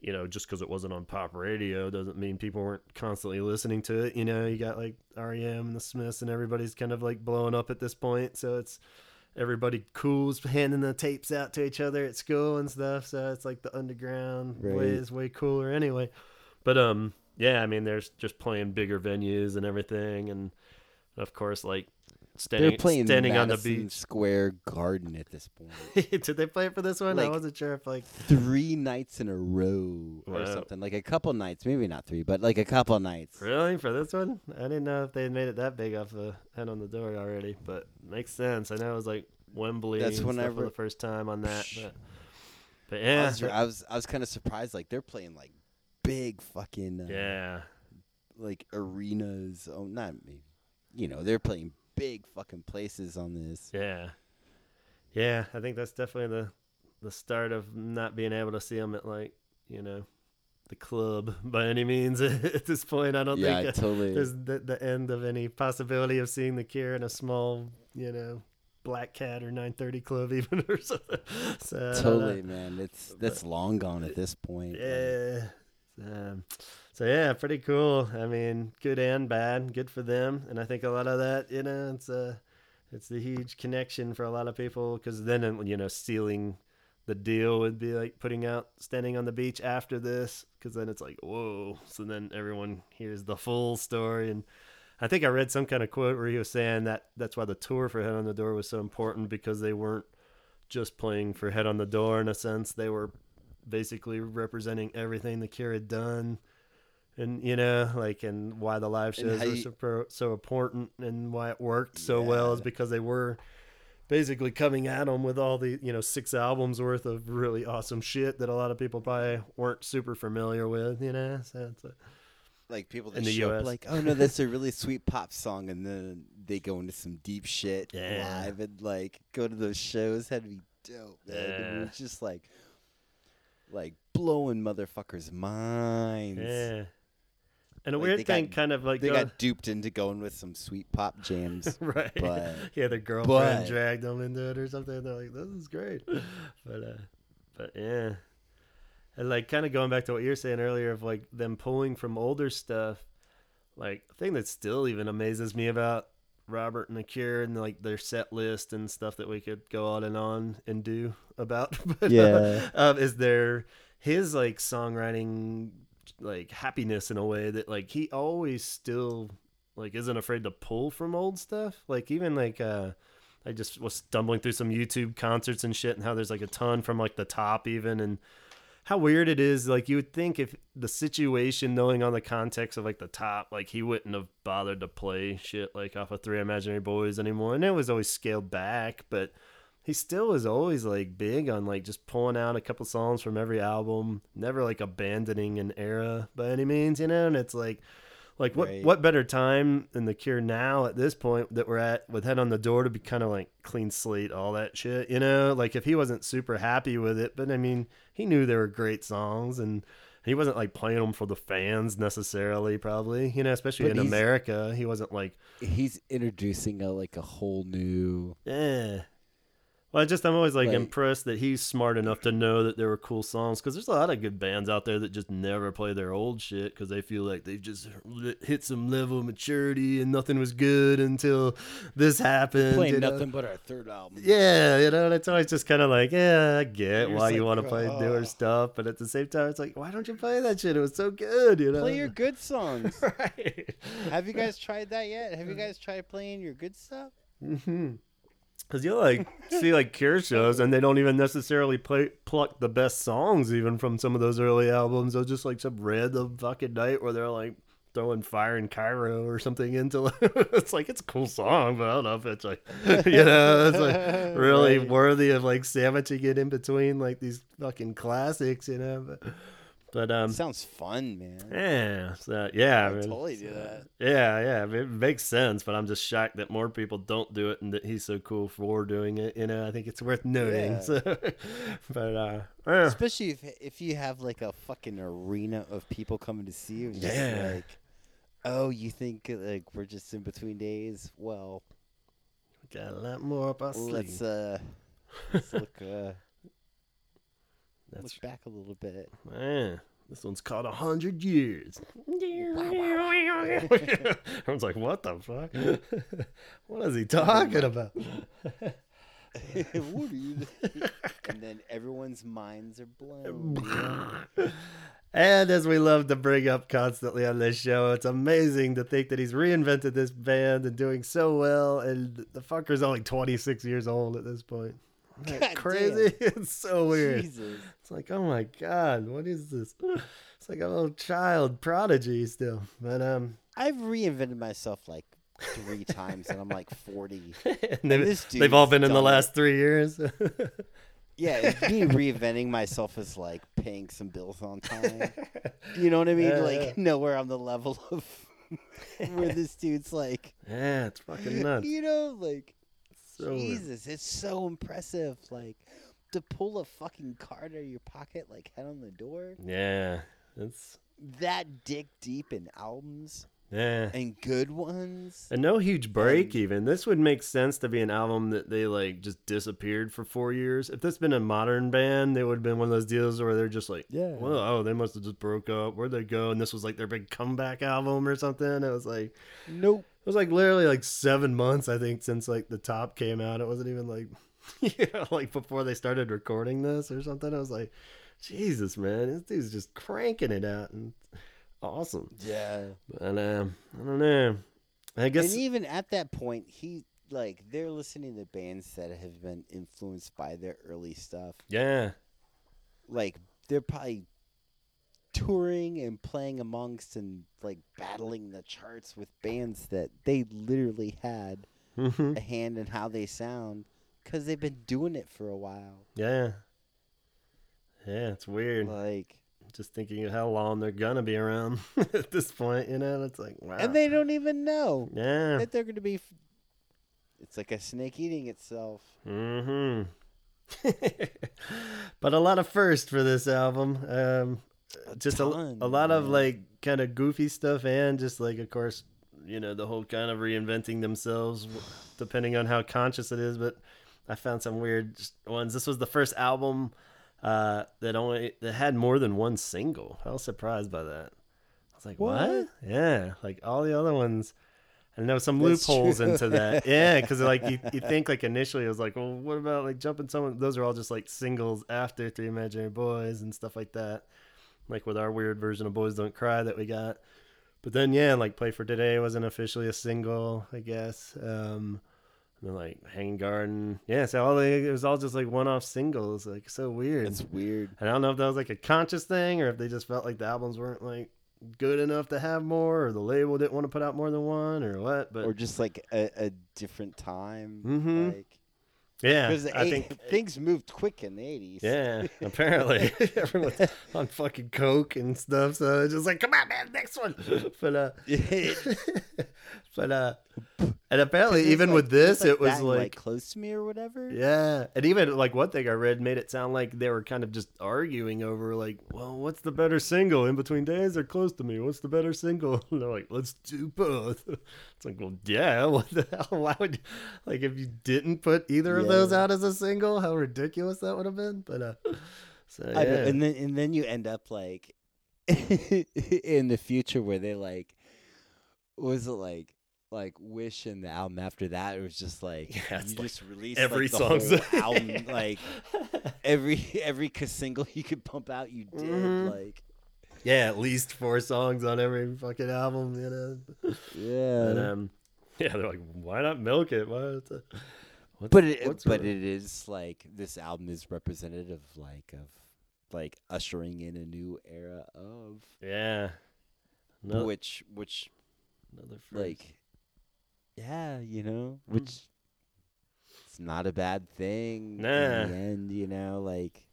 you know, just because it wasn't on pop radio doesn't mean people weren't constantly listening to it. You know, you got like R.E.M. and the Smiths and everybody's kind of like blowing up at this point. So it's everybody cool's handing the tapes out to each other at school and stuff. So it's like the underground right. way is way cooler anyway. But, yeah, I mean, there's just playing bigger venues and everything. And of course, like, They're playing on the beach. Square Garden at this point. Did they play it for this one? Like, I wasn't sure if like 3 nights in a row or something. Like a couple nights, maybe not 3, but like a couple nights. Really? For this one? I didn't know if they had made it that big off the Head on the Door already, but makes sense. I know it was like Wembley for the first time on that. But yeah. I was kind of surprised. Like they're playing like big fucking like arenas. Oh, not me. You know, they're playing big fucking places on this. Yeah I think that's definitely the start of not being able to see them at like, you know, the club by any means at this point. I don't think totally. There's the end of any possibility of seeing the Cure in a small, you know, Black Cat or 9:30 club even or something. So, totally, man, that's long gone at this point. So yeah, pretty cool. I mean, good and bad, good for them. And I think a lot of that, you know, it's a huge connection for a lot of people because then, you know, sealing the deal would be like putting out Standing on the Beach after this because then it's like, whoa. So then everyone hears the full story. And I think I read some kind of quote where he was saying that that's why the tour for Head on the Door was so important because they weren't just playing for Head on the Door in a sense. They were basically representing everything the Cure had done and, you know, like, and why the live shows were so important and why it worked so well is because they were basically coming at them with all the, you know, 6 albums worth of really awesome shit that a lot of people probably weren't super familiar with, you know. So it's like people that show up like, oh no, that's a really sweet pop song, and then they go into some deep shit live and like go to those shows. That'd be dope, man. And it was just like blowing motherfuckers' minds. Yeah. And a weird thing kind of like... They got duped into going with some sweet pop jams. Right. But, yeah, their girlfriend dragged them into it or something. They're like, this is great. But yeah. And like kind of going back to what you were saying earlier of like them pulling from older stuff, like a thing that still even amazes me about Robert and the Cure and like their set list and stuff that we could go on and do about is there his like songwriting like happiness in a way that like he always still like isn't afraid to pull from old stuff. Like even like I just was stumbling through some YouTube concerts and shit and how there's like a ton from like the top even, and how weird it is. Like you would think if the situation, knowing on the context of like the top, like he wouldn't have bothered to play shit like off of 3 Imaginary Boys anymore. And it was always scaled back, but he still was always like big on like just pulling out a couple songs from every album, never like abandoning an era by any means, you know? And it's like what better time than the Cure now at this point that we're at with Head on the Door to be kind of like clean slate, all that shit, you know? Like if he wasn't super happy with it, but I mean, he knew they were great songs, and he wasn't like playing them for the fans necessarily, probably, you know, especially in America. He wasn't like, he's introducing a whole new. Yeah. Well, I'm always like impressed that he's smart enough to know that there were cool songs, because there's a lot of good bands out there that just never play their old shit because they feel like they've just hit some level of maturity and nothing was good until this happened. Playing nothing but our third album. Yeah, you know, and it's always just kind of like, yeah, I get why you want to play newer stuff, but at the same time, it's like, why don't you play that shit? It was so good, you know. Play your good songs. Right. Have you guys tried that yet? Have you guys tried playing your good stuff? Mm-hmm. Because you'll like see like Cure shows and they don't even necessarily pluck the best songs even from some of those early albums. They'll just like some random fucking night where they're like throwing Fire in Cairo or something into like, it's like, it's a cool song, but I don't know if it's like, you know, it's like really worthy of like sandwiching it in between like these fucking classics, you know. But But sounds fun, man. Yeah, so, yeah. I totally do that. Yeah, yeah. I mean, it makes sense, but I'm just shocked that more people don't do it, and that he's so cool for doing it. You know, I think it's worth noting. Yeah. So, but yeah. Especially if you have like a fucking arena of people coming to see you. Yeah. Like, oh, you think like we're just in between days? Well, we got a lot more up our sleeve. Let's look. Look back a little bit. Man, this one's called 100 Years. Everyone's like, what the fuck? What is he talking about? And then everyone's minds are blown. And as we love to bring up constantly on this show, it's amazing to think that he's reinvented this band and doing so well. And the fucker's only 26 years old at this point. Like crazy. Damn. It's so weird. Jesus. It's like, oh my God, what is this? It's like a little child prodigy still. But I've reinvented myself like 3 times and I'm like 40. And they've all been in the last 3 years. Yeah, me reinventing myself is like paying some bills on time. You know what I mean? Like nowhere on the level of where this dude's like, yeah, it's fucking nuts. You know, like, Jesus, it's so impressive, like, to pull a fucking card out of your pocket, like, Head on the Door. Yeah. It's that dick deep in albums. Yeah. And good ones. And no huge break, even. This would make sense to be an album that they, like, just disappeared for 4 years. If this had been a modern band, they would have been one of those deals where they're just like, yeah, well, oh, they must have just broke up. Where'd they go? And this was, like, their big comeback album or something. It was like, nope. It was like literally like 7 months, I think, since like The Top came out. It wasn't even like, you know, like before they started recording this or something. I was like, Jesus, man, this dude's just cranking it out and awesome. Yeah. And I don't know. I guess. And even at that point, he like they're listening to bands that have been influenced by their early stuff. Yeah. Like they're probably touring and playing amongst and like battling the charts with bands that they literally had a hand in how they sound because they've been doing it for a while. Yeah. Yeah, it's weird. Like, just thinking of how long they're going to be around at this point, you know? It's like, wow. And they don't even know that they're going to be. It's like a snake eating itself. But a lot of firsts for this album. Just a lot of like kind of goofy stuff and just like, of course, you know, the whole kind of reinventing themselves depending on how conscious it is. But I found some weird ones. This was the first album that had more than one single. I was surprised by that. I was like, what? Yeah, like all the other ones. And there was some loopholes into that. Yeah, because like you think like initially it was like, well, what about like Jumping Someone? Those are all just like singles after Three Imaginary Boys and stuff like that. Like with our weird version of Boys Don't Cry that we got. But then, yeah, like Play for Today wasn't officially a single, I guess. And then like Hanging Garden. Yeah, so it was all just like one-off singles. Like, so weird. It's weird. And I don't know if that was like a conscious thing or if they just felt like the albums weren't like good enough to have more or the label didn't want to put out more than one or what. But or just like a different time. Mm-hmm. Like. Yeah, because I think things moved quick in the 80s. Yeah, apparently. Everyone's on fucking coke and stuff, so it's just like, come on, man, next one. But, and apparently even like, with this, it was like Close to Me or whatever. Yeah, and even like one thing I read made it sound like they were kind of just arguing over like, well, what's the better single, In Between Days or Close to Me? What's the better single? And they're like, let's do both. It's like, well, yeah, what the hell? Why would you, like if you didn't put either of those out as a single, how ridiculous that would have been. But so yeah. And then you end up like in the future where they like, was it like Wish and the album after that? It was just like you like just released every like, the whole album, like every single you could pump out, you did like. Yeah, at least 4 songs on every fucking album, you know. Yeah. And, yeah, they're like, why not milk it? It is like this album is representative like of like ushering in a new era of which another first. Like yeah, you know, which it's not a bad thing in the end, you know, like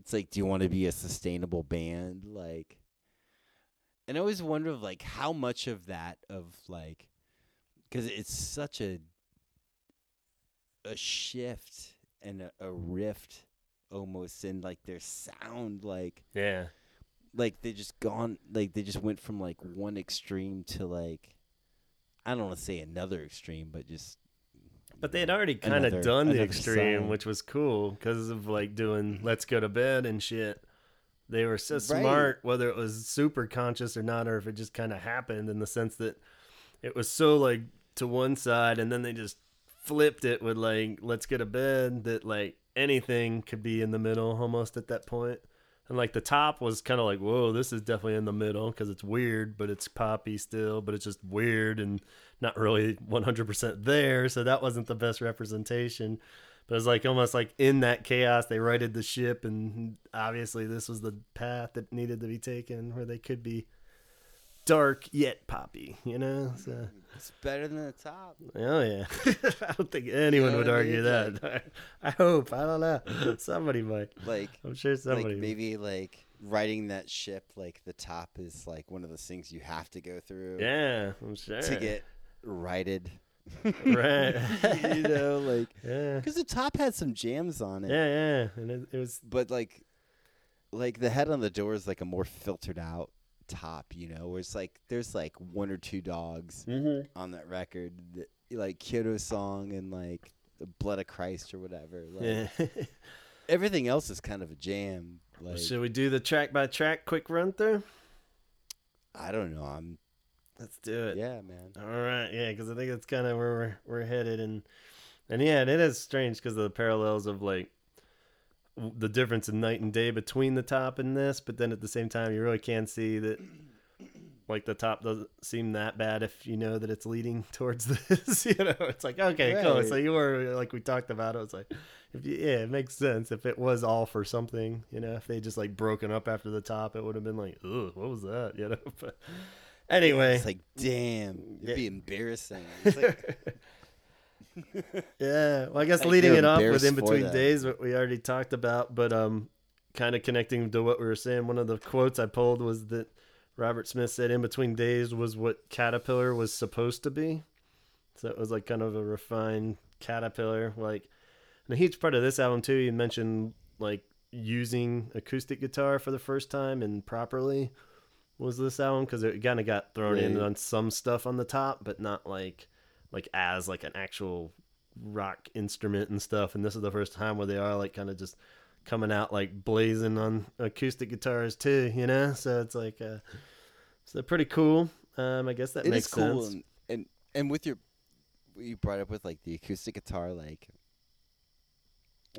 It's like, do you want to be a sustainable band? Like, and I always wonder of like how much of that of like, because it's such a shift and a rift almost in like their sound, like yeah, like they just gone, like they just went from like one extreme to like, I don't want to say another extreme, but just. But they had already kind of done the extreme, song. Which was cool because of like doing Let's Go to Bed and shit. They were so smart, whether it was super conscious or not, or if it just kind of happened in the sense that it was so like to one side, and then they just flipped it with like Let's Go to Bed, that like anything could be in the middle almost at that point. And like the top was kind of like, whoa, this is definitely in the middle because it's weird, but it's poppy still, but it's just weird and not really 100% there. So that wasn't the best representation. But it was like almost like in that chaos, they righted the ship. And obviously this was the path that needed to be taken where they could be dark yet poppy, you know? So. It's better than the top. Oh, yeah. I don't think anyone would argue that. Like, I hope. I don't know. Somebody might. Like, I'm sure somebody. Like maybe like riding that ship, like the top is like one of those things you have to go through. Yeah, I'm sure. To get righted. Right. You know, like, yeah. Because the top had some jams on it. Yeah, yeah. And it was. But like the Head on the Door is like a more filtered out top, you know, where it's like there's like one or two dogs on that record, that, like Kyoto Song and like the Blood of Christ or whatever. Like, yeah. Everything else is kind of a jam. Like, should we do the track by track quick run through? I don't know. Let's do it. Yeah, man. All right. Yeah, because I think that's kind of where we're headed, and yeah, and it is strange because of the parallels of like. The difference in night and day between the top and this, but then at the same time you really can see that like the top doesn't seem that bad if you know that it's leading towards this, you know, it's like, okay, right. Cool. So you were like, we talked about it. It's like, if you, yeah, it makes sense. If it was all for something, you know, if they just like broken up after the top, it would have been like, oh, what was that? You know, but anyway, it's like, damn, it'd be embarrassing. It's like, yeah, well, I guess leading it off with In Between Days, what we already talked about, but kind of connecting to what we were saying, one of the quotes I pulled was that Robert Smith said In Between Days was what Caterpillar was supposed to be. So it was like kind of a refined Caterpillar, like, and a huge part of this album too, you mentioned like using acoustic guitar for the first time and properly was this album, because it kind of got thrown in on some stuff on the top, but not like as like an actual rock instrument and stuff. And this is the first time where they are like kind of just coming out like blazing on acoustic guitars too, you know? So it's like, so pretty cool. I guess that it makes sense. It is cool. Sense. And with what you brought up with like the acoustic guitar, like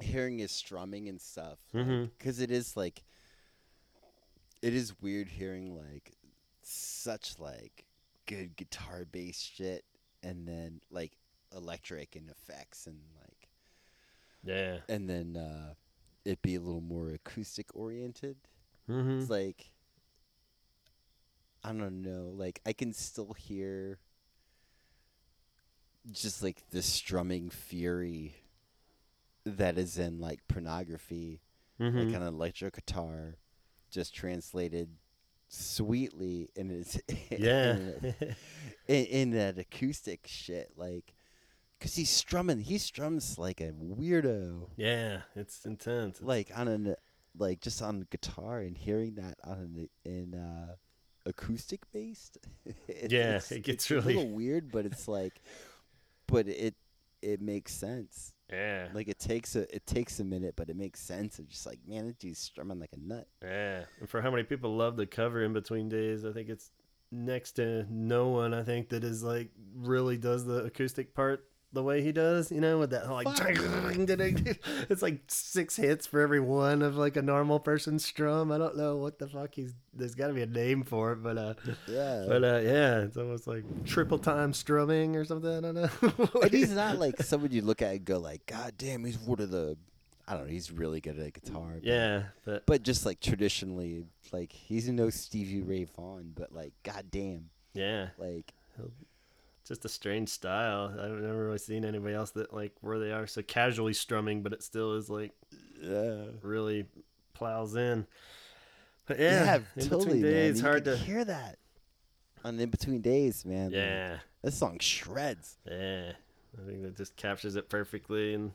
hearing his strumming and stuff. Like, 'cause it is like, it is weird hearing like such like good guitar based shit. And then, like, electric and effects and, like... Yeah. And then it'd be a little more acoustic-oriented. It's like... I don't know. Like, I can still hear just, like, the strumming fury that is in, like, Pornography. Like, kind of electric guitar just translated... sweetly in his in that acoustic shit, like, because he strums like a weirdo. Yeah, it's intense. Like on an like just on guitar, and hearing that on in acoustic based. It gets really a little weird, but it's like, but it makes sense. Yeah, like it takes a minute, but it makes sense. It's just like, man, that dude's strumming like a nut. Yeah, and for how many people love the cover In Between Days, I think it's next to no one. I think that is like really does the acoustic part the way he does. You know, with that whole, like it's like 6 hits for every one of like a normal person's strum. I don't know what the fuck there's got to be a name for it, but yeah, it's almost like triple time strumming or something. I don't know. And he's not like someone you look at and go like, God damn, he's one of the. I don't know. He's really good at guitar. But, yeah, but just like traditionally, like he's no Stevie Ray Vaughan, but like, God damn. Yeah, like. Just a strange style. I've never really seen anybody else that like where they are so casually strumming, but it still is like really plows in. But yeah, In Between Days, man. Hard to hear that on In Between Days, man. Yeah, man, this song shreds. Yeah, I think that just captures it perfectly, and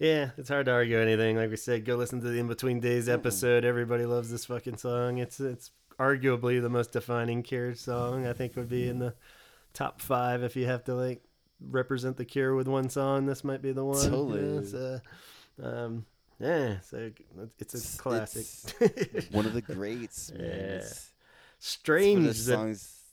yeah, it's hard to argue anything. Like we said, go listen to the In Between Days episode. Everybody loves this fucking song. It's arguably the most defining Cure song. I think would be in the top 5 if you have to like represent the Cure with one song. This might be the one. Totally. You know, so, yeah, so it's a classic. It's one of the greats, man. Yeah. Strange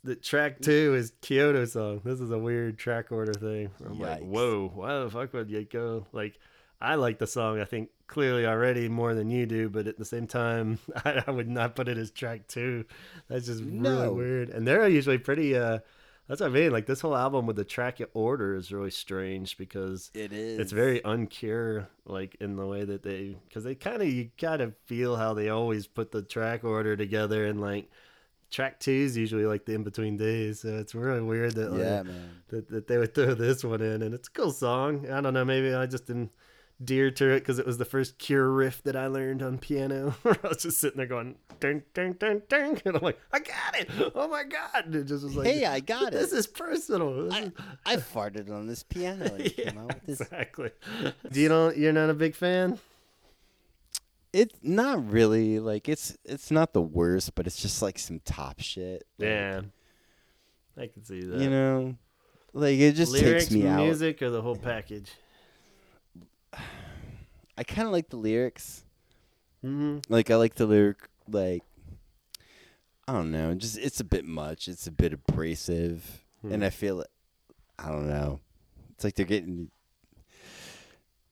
that track 2 is Kyoto Song. This is a weird track order thing. I'm like, whoa, why the fuck would you go? Like, I like the song, I think, clearly already more than you do, but at the same time, I would not put it as track 2. That's just really weird. And they're usually pretty... that's what I mean. Like, this whole album with the track order is really strange because it is. It's very uncure, like, in the way that they... Because they kind of... You kind of feel how they always put the track order together, and, like, track 2 is usually, like, the In-Between Days, so it's really weird that, like, that they would throw this one in, and it's a cool song. I don't know. Maybe I just didn't dear to it because it was the first Cure riff that I learned on piano. I was just sitting there going ding ding ding ding, and I'm like, I got it, oh my god. And it just was like, hey, I got it, this is personal. I farted on this piano. Yeah, exactly. Do you know, you're not a big fan? It's not really like it's not the worst, but it's just like some top shit. Yeah, I can see that, you know, like it just lyrics, takes me out. Music or the whole package? I kind of like the lyrics. Mm-hmm. Like, I like the lyric, like, I don't know. Just, it's a bit much. It's a bit abrasive. Mm. And I feel it. I don't know. It's like they're getting...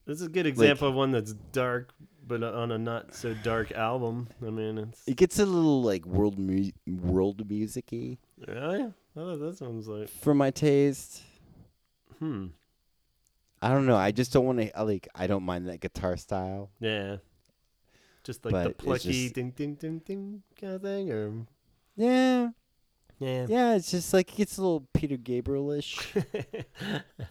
This is a good example of one that's dark, but on a not-so-dark album. I mean, It gets a little, like, world music-y. Really? I thought that sounds like... For my taste. Hmm. I don't know. I just don't want to, like, I don't mind that guitar style. Yeah. Just like the plucky ding, ding, ding, ding kind of thing, or... Yeah. Yeah. Yeah, it's just like, it gets a little Peter Gabriel-ish.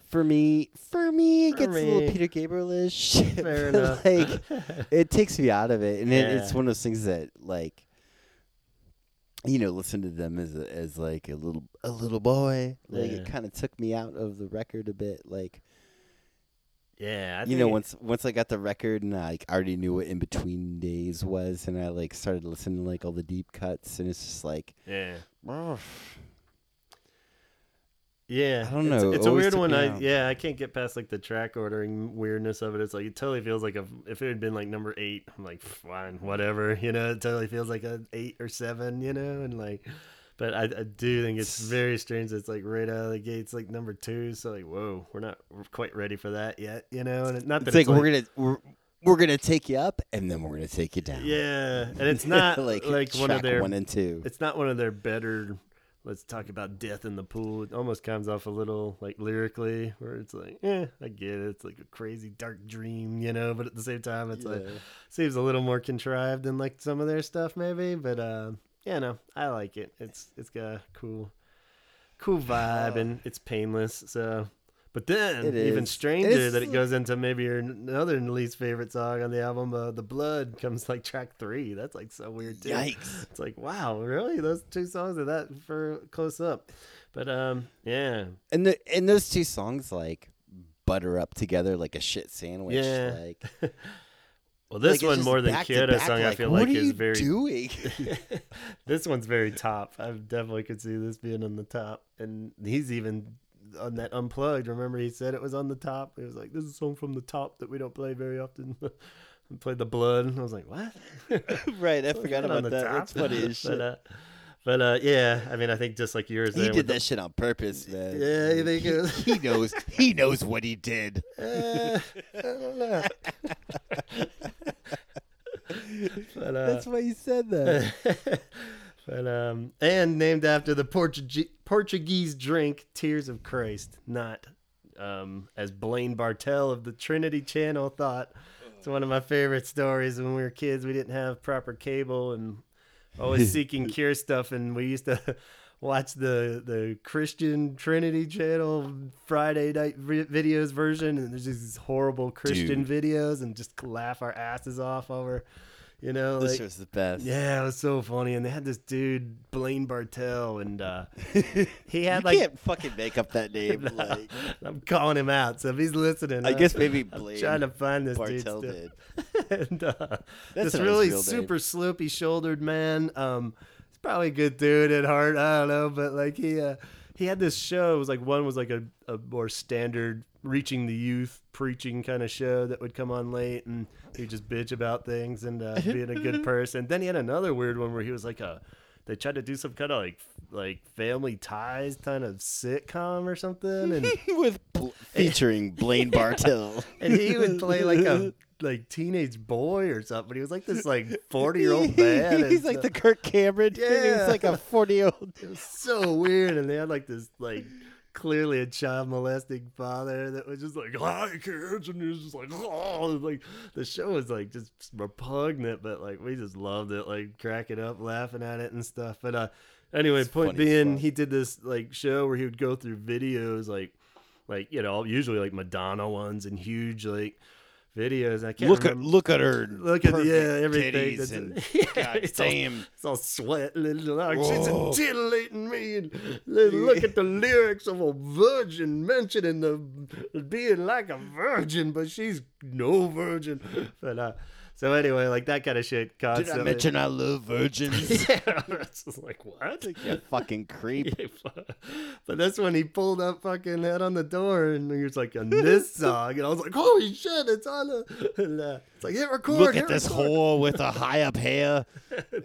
For me, it gets a little Peter Gabriel-ish. Fair enough. Like, it takes me out of it. And it's one of those things that, like, you know, listen to them as like, a little boy. Like, it kind of took me out of the record a bit, like... Yeah, I think, you know, once I got the record and I like, already knew what In Between Days was, and I like started listening to like all the deep cuts, and it's just like, yeah, I don't know. It's a weird one. I can't get past like the track ordering weirdness of it. It's like it totally feels like if it had been like number 8, I'm like fine, whatever, you know. It totally feels like a 8 or 7, you know, and like. But I do think it's very strange. It's like right out of the gates, like number 2. So like, whoa, we're quite ready for that yet, you know. And we're gonna take you up, and then we're gonna take you down. Yeah, and it's not like one of their 1 and 2. It's not one of their better. Let's talk about death in the pool. It almost comes off a little like lyrically, where it's like, I get it. It's like a crazy dark dream, you know. But at the same time, it's like seems a little more contrived than like some of their stuff, maybe. But. Yeah, no, I like it. It's got a cool vibe, and it's painless. So, but then even stranger that it goes into maybe your another least favorite song on the album, "The Blood," comes like track 3. That's like so weird too. Yikes! It's like wow, really? Those 2 songs are that for close up? But yeah. And those 2 songs like butter up together like a shit sandwich. Yeah. Like. Well, this one more than Kyoto's song, I feel like is very. What are you doing? This one's very top. I definitely could see this being on the top, and he's even on that Unplugged. Remember, he said it was on the top. He was like, "This is a song from the top that we don't play very often." And played The Blood, and I was like, "What?" Right, I forgot about that. That's funny as shit. But yeah, I mean, I think just like yours, he did that shit on purpose, man. Yeah, you think he knows? He knows what he did. I don't know. But, that's why he said that. But and named after the Portuguese drink Tears of Christ, not as Blaine Bartel of the Trinity Channel thought. It's one of my favorite stories. When we were kids, we didn't have proper cable and always seeking Cure stuff, and we used to watch the Christian Trinity Channel Friday night videos version, and there's just these horrible Christian videos, and just laugh our asses off over You know, this show's the best. Yeah, it was so funny. And they had this dude, Blaine Bartel, and he had you can't fucking make up that name. No, like, I'm calling him out. So if he's listening, I guess maybe Blaine. I'm trying to find this Bartel dude. And, this really super sloopy-shouldered man. He's probably a good dude at heart. I don't know, but like he had this show. It was like one was like a more standard reaching the youth preaching kind of show that would come on late, and he'd just bitch about things and being a good person. Then he had another weird one where he was like they tried to do some kind of like Family Ties kind of sitcom or something, and with featuring Blaine Bartel, and he would play like a teenage boy or something. But he was like this 40-year-old man. He's like the Kirk Cameron. Yeah, he's like a 40-year-old. It was so weird, and they had like this clearly a child molesting father that was just like, hi kids, and he was just like, oh, like the show was like just repugnant, but like we just loved it, like cracking up, laughing at it and stuff. But anyway, point being, he did this show where he would go through videos usually Madonna ones and huge videos. I can't remember. Look at her. Yeah, everything. That's and goddamn, it's all sweating and she's titillating me. And look at the lyrics of a virgin mentioning the being like a virgin, but she's no virgin. But so anyway, that kind of shit. Constantly. Did I mention I love virgins? Yeah, it's just like, what? You fucking creep. But that's when he pulled up fucking Head on the Door, and he was like, on this song, and I was like, holy shit, it's on. It's like, hit record. Look at this whore with a high up hair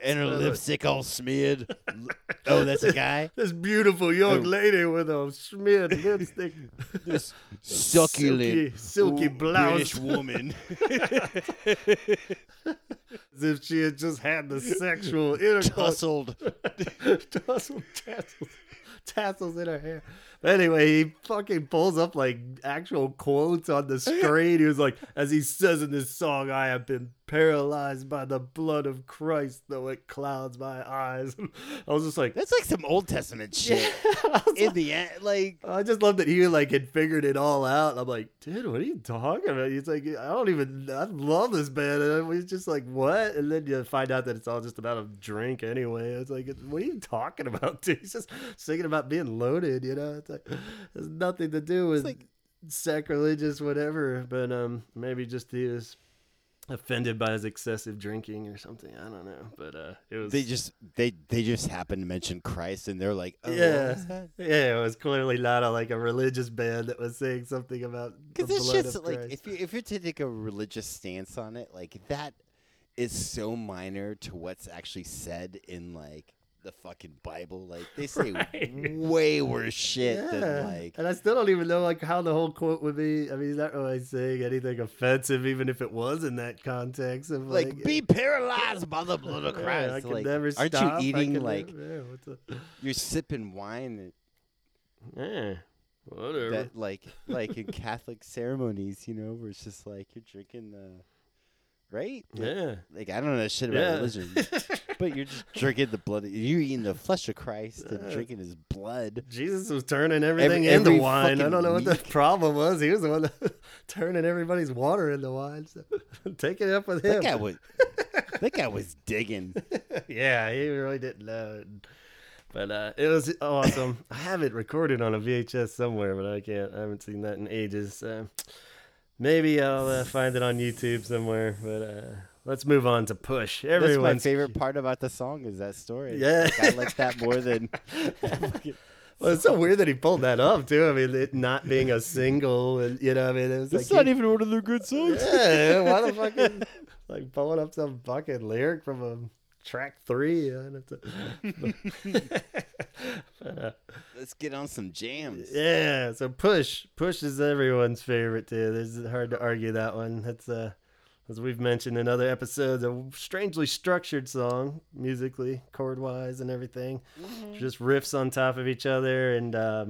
and her lipstick all smeared. Oh, that's a guy. This beautiful young lady with a smeared lipstick. This succulent, silky blouse woman. As if she had just had the sexual intercourse. Tussled tassels in her hair. But anyway, he fucking pulls up actual quotes on the screen. He was like, as he says in this song, I have been paralyzed by the blood of Christ, though it clouds my eyes. I was just like, that's like some Old Testament shit. Yeah. In the end, I just love that he had figured it all out. And I'm like, dude, what are you talking about? He's like, I love this band. And he's just like, what? And then you find out that it's all just about a drink anyway. It's like, what are you talking about, dude? He's just singing about being loaded, you know? It's like, there's nothing to do with sacrilegious whatever. But maybe just he was offended by his excessive drinking or something. I don't know, but it was. They just happened to mention Christ, and they're like, oh, yeah, what is that? Yeah. It was clearly not a religious band that was saying something about because it's just if you're to take a religious stance on it, that is so minor to what's actually said in the fucking Bible. They say way worse shit than and I still don't even know how the whole quote would be. I mean, he's not really saying anything offensive, even if it was in that context of be paralyzed by the blood of Christ. I can never stop. Aren't you eating you're sipping wine? Yeah, whatever. That, in Catholic ceremonies, where it's just you're drinking the. Right? Yeah. I don't know shit about religion. But you're just drinking the blood. You're eating the flesh of Christ and drinking his blood. Jesus was turning everything into wine. I don't know what the problem was. He was the one that turning everybody's water into wine. So take it up with him. That guy was digging. Yeah, he really didn't know. But it was awesome. I have it recorded on a VHS somewhere, but I haven't seen that in ages, so... Maybe I'll find it on YouTube somewhere, but let's move on to Push. That's my favorite part about the song is that story. Yeah. I like that more than... Well, it's so weird that he pulled that up, too. I mean, it not being a single, and it was it's not even one of their good songs. Yeah, why the fucking... pulling up some fucking lyric from a track 3. Let's get on some jams. Yeah, so Push is everyone's favorite too. It's hard to argue that one. That's as we've mentioned in other episodes, a strangely structured song musically, chord wise and everything. Mm-hmm. Just riffs on top of each other, and I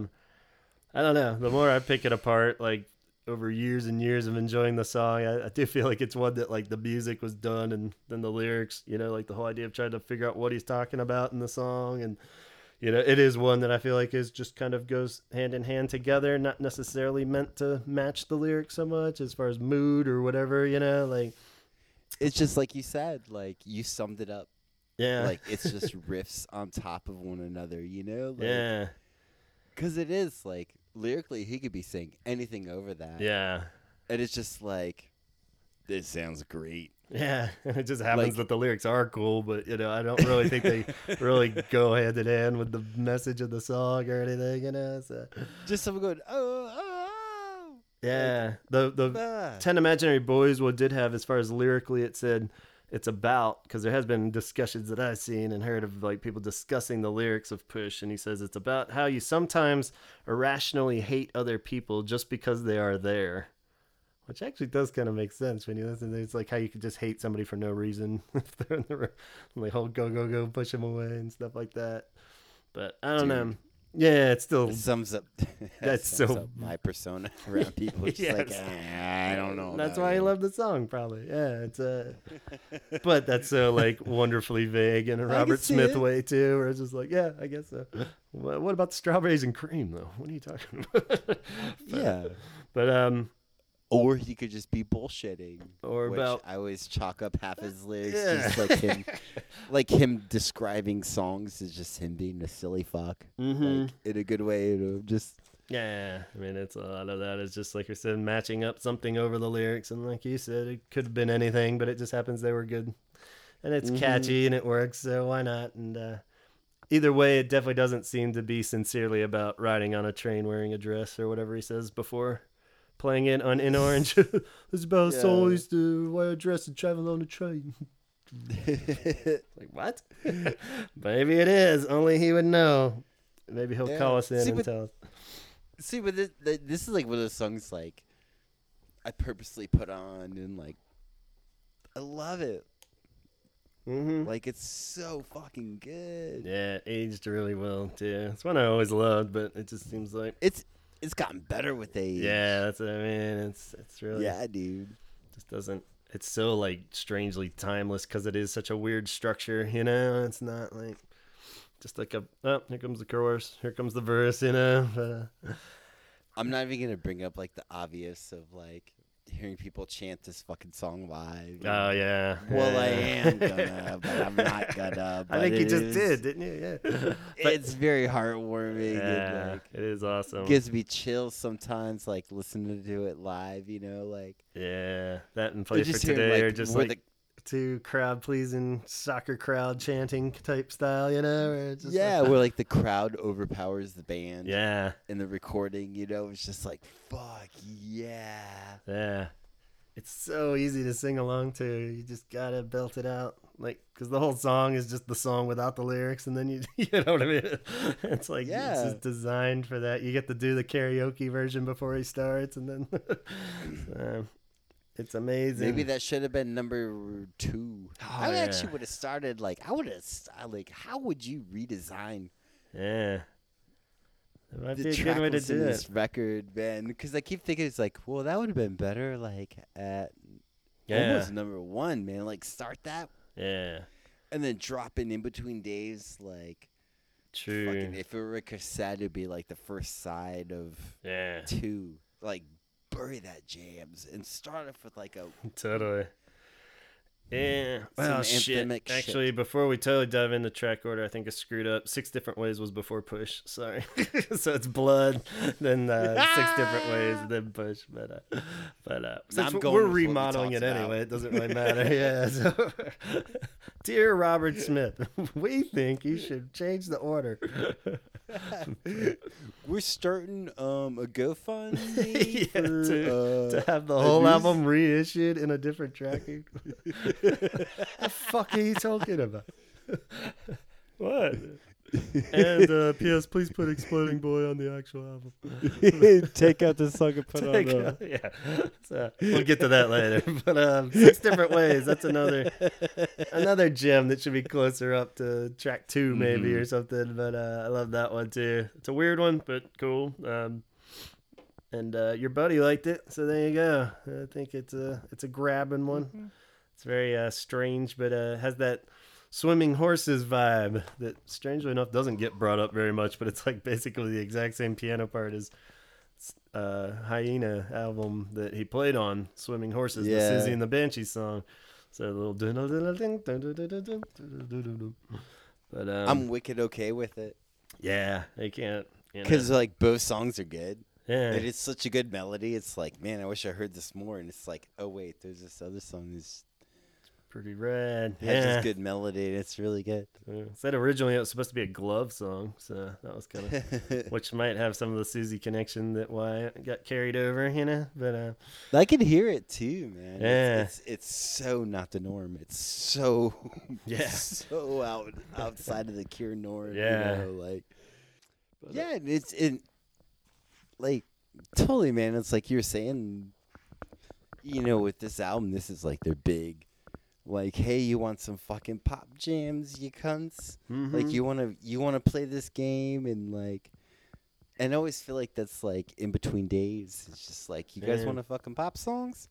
don't know, the more I pick it apart over years and years of enjoying the song, I do feel it's one that the music was done, and then the lyrics, the whole idea of trying to figure out what he's talking about in the song. And it is one that I feel is just kind of goes hand in hand together, not necessarily meant to match the lyrics so much as far as mood or whatever, It's just like you said, like you summed it up. Yeah. Like it's just riffs on top of one another, you know? Like, yeah. Because it is like lyrically he could be saying anything over that. Yeah. And it's just like, this sounds great. Yeah. It just happens like, that the lyrics are cool, but you know, I don't really think they really go hand in hand with the message of the song or anything, you know? So. Just someone going, oh, oh. Yeah, the 10 Imaginary Boys one did have, as far as lyrically, it said it's about, because there has been discussions that I've seen and heard of, like people discussing the lyrics of Push, and he says it's about how you sometimes irrationally hate other people just because they are there, which actually does kind of make sense when you listen to it. It's like how you could just hate somebody for no reason if they're in the room, like, oh, go, push them away and stuff like that. But I don't know. Yeah, it still sums up. That's so my persona around people. It's yes. Like I don't know. That's why I love the song, probably. Yeah, it's but that's so like wonderfully vague in a Robert Smith way too, where it's just like, yeah, I guess so. What about the strawberries and cream though? What are you talking about? But, yeah, but or he could just be bullshitting. Or which about I always chalk up half his lyrics just like him describing songs is just him being a silly fuck. Mm-hmm. Like, in a good way to just I mean, it's a lot of that. It's just like you said, matching up something over the lyrics, and like you said, it could have been anything, but it just happens they were good, and it's catchy and it works. So why not? And either way, it definitely doesn't seem to be sincerely about riding on a train wearing a dress or whatever he says before. Playing it on In Orange. This is about a song I used to wear a dress and travel on a train. Like, what? Maybe it is. Only he would know. Maybe he'll call us in and tell us. See, but this is like one of those songs like I purposely put on and like I love it. Mm-hmm. Like, it's so fucking good. Yeah, it aged really well, too. It's one I always loved, but it just seems like... It's gotten better with age. Yeah, that's what I mean. It's really... Yeah, dude. Just doesn't... It's so, like, strangely timeless because it is such a weird structure, you know? It's not, like... Just like a... Oh, here comes the chorus. Here comes the verse, you know? But, I'm not even going to bring up, like, the obvious of, like, hearing people chant this fucking song live. Oh, yeah. Well, yeah. I am gonna, but I'm not gonna. I think you just did, didn't you? Yeah. It's very heartwarming. Yeah, and, like, it is awesome. Gives me chills sometimes, like, listening to it live, you know? Like. Yeah, that and Play For Today like, are just, like, to crowd-pleasing soccer crowd chanting type style, you know? Where it's just where, like, the crowd overpowers the band. Yeah. In the recording, you know? It's just like, fuck, yeah. Yeah. It's so easy to sing along to. You just gotta belt it out. Like, because the whole song is just the song without the lyrics, and then you know what I mean? It's like, it's just designed for that. You get to do the karaoke version before he starts, and then... so. It's amazing. Maybe that should have been number 2. Oh, I actually would have started how would you redesign? Yeah. That might be a good way to do this record, man. Because I keep thinking it's like, well, that would have been better. Like at almost number 1, man. Like start that. Yeah. And then drop it in between days, like. True. Fucking, if it were a cassette, it'd be like the first side of 2, like. Bury that jams and start off with like a totally well shit. Actually, before we totally dive into track order, I think I screwed up. 6 Different Ways was before Push. Sorry, so it's Blood, then 6 Different Ways, then Push. But since we're remodeling it anyway, it doesn't really matter. Yeah. So, dear Robert Smith, we think you should change the order. We're starting a GoFundMe to have the whole album reissued in a different tracking. The fuck are you talking about? What? And P.S. please put Exploding Boy on the actual album. Take out this song and put it on. So, we'll get to that later. But 6 Different Ways. That's another gem that should be closer up to track 2 maybe or something. But I love that one too. It's a weird one, but cool. And your buddy liked it, so there you go. I think it's a grabbing one. Mm-hmm. It's very strange, but has that Swimming Horses vibe that, strangely enough, doesn't get brought up very much, but it's like basically the exact same piano part as Hyena album that he played on, Swimming Horses, the Susie and the Banshee song. So a little dun-dun-dun-dun-dun-dun-dun-dun-dun-dun-dun. But I'm wicked okay with it. Yeah, they can't. Because, you know, like, both songs are good. Yeah. But it's such a good melody. It's like, man, I wish I heard this more. And it's like, oh, wait, there's this other song that's pretty rad. Yeah. It's just good melody. It's really good. Yeah. Said originally it was supposed to be a Glove song. So that was kind of, which might have some of the Susie connection that why it got carried over, you know. But I could hear it too, man. Yeah. It's so not the norm. It's so, yeah. So outside of the Cure norm. Yeah. You know, like. But yeah, like, totally, man. It's like you were saying, you know, with this album, this is like their big, like, hey, you want some fucking pop jams, you cunts? Mm-hmm. Like, you wanna play this game? And, like, and I always feel like that's, like, Inbetween Days. It's just like, you guys want to fucking pop songs?